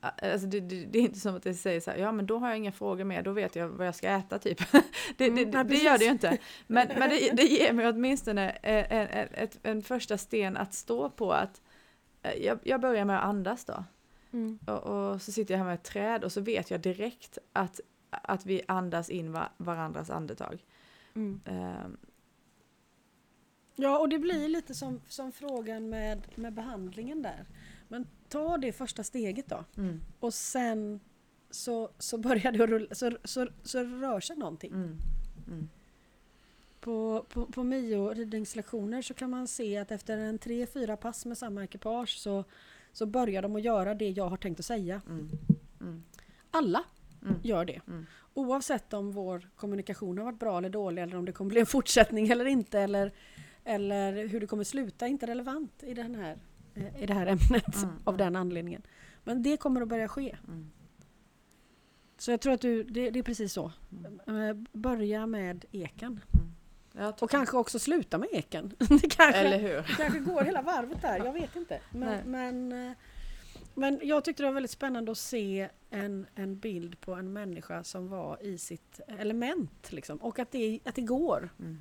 Alltså det, det, det är inte som att det säger så här, ja men då har jag inga frågor mer, då vet jag vad jag ska äta typ. Det, det, det, det gör det ju inte. Men, men det, det ger mig åtminstone en, en, en första sten att stå på att jag, jag börjar med att andas då. Mm. Och, och så sitter jag här med ett träd och så vet jag direkt att, att vi andas in var, varandras andetag. Mm. Um. Ja, och det blir lite som, som frågan med, med behandlingen där. Men ta det första steget då. Mm. Och sen så, så börjar det rulla, så, så, så rör sig någonting. Mm. Mm. På, på, på Mio-ridningslektioner så kan man se att efter en tre, fyra pass med samma ekipage så, så börjar de att göra det jag har tänkt att säga. Mm. Mm. Alla mm. gör det. Mm. Oavsett om vår kommunikation har varit bra eller dålig eller om det kommer bli en fortsättning eller inte eller, eller hur det kommer sluta är inte relevant i den här i det här ämnet mm, av den anledningen. Men det kommer att börja ske. Mm. Så jag tror att du, det, det är precis så. Mm. Börja med eken. Mm. Och kanske också sluta med eken. Det kanske, eller hur? Det kanske går hela varvet där, jag vet inte. Men, men, men jag tyckte det var väldigt spännande att se en, en bild på en människa som var i sitt element. Liksom, och att det, att det går. Mm.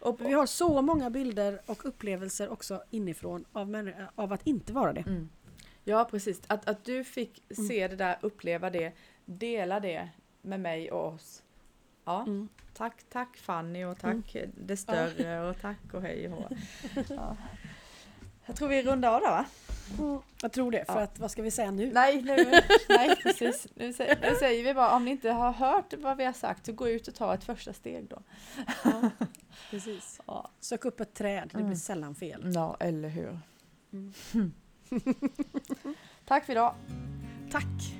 Och vi har så många bilder och upplevelser också inifrån av, män- av att inte vara det. Mm. Ja, precis. Att, att du fick se mm. det där, uppleva det, dela det med mig och oss. Ja, mm. tack, tack Fanny och tack mm. det större och tack och hej och hå. Ja. Jag tror vi rundar av där, va? Mm. Jag tror det, för ja. att vad ska vi säga nu? Nej, nu, nej precis. Nu säger, nu säger vi bara, om ni inte har hört vad vi har sagt, så gå ut och ta ett första steg då. Ja, precis. Ja. Sök upp ett träd, det blir mm. sällan fel. Ja, eller hur? Mm. Tack för idag. Tack.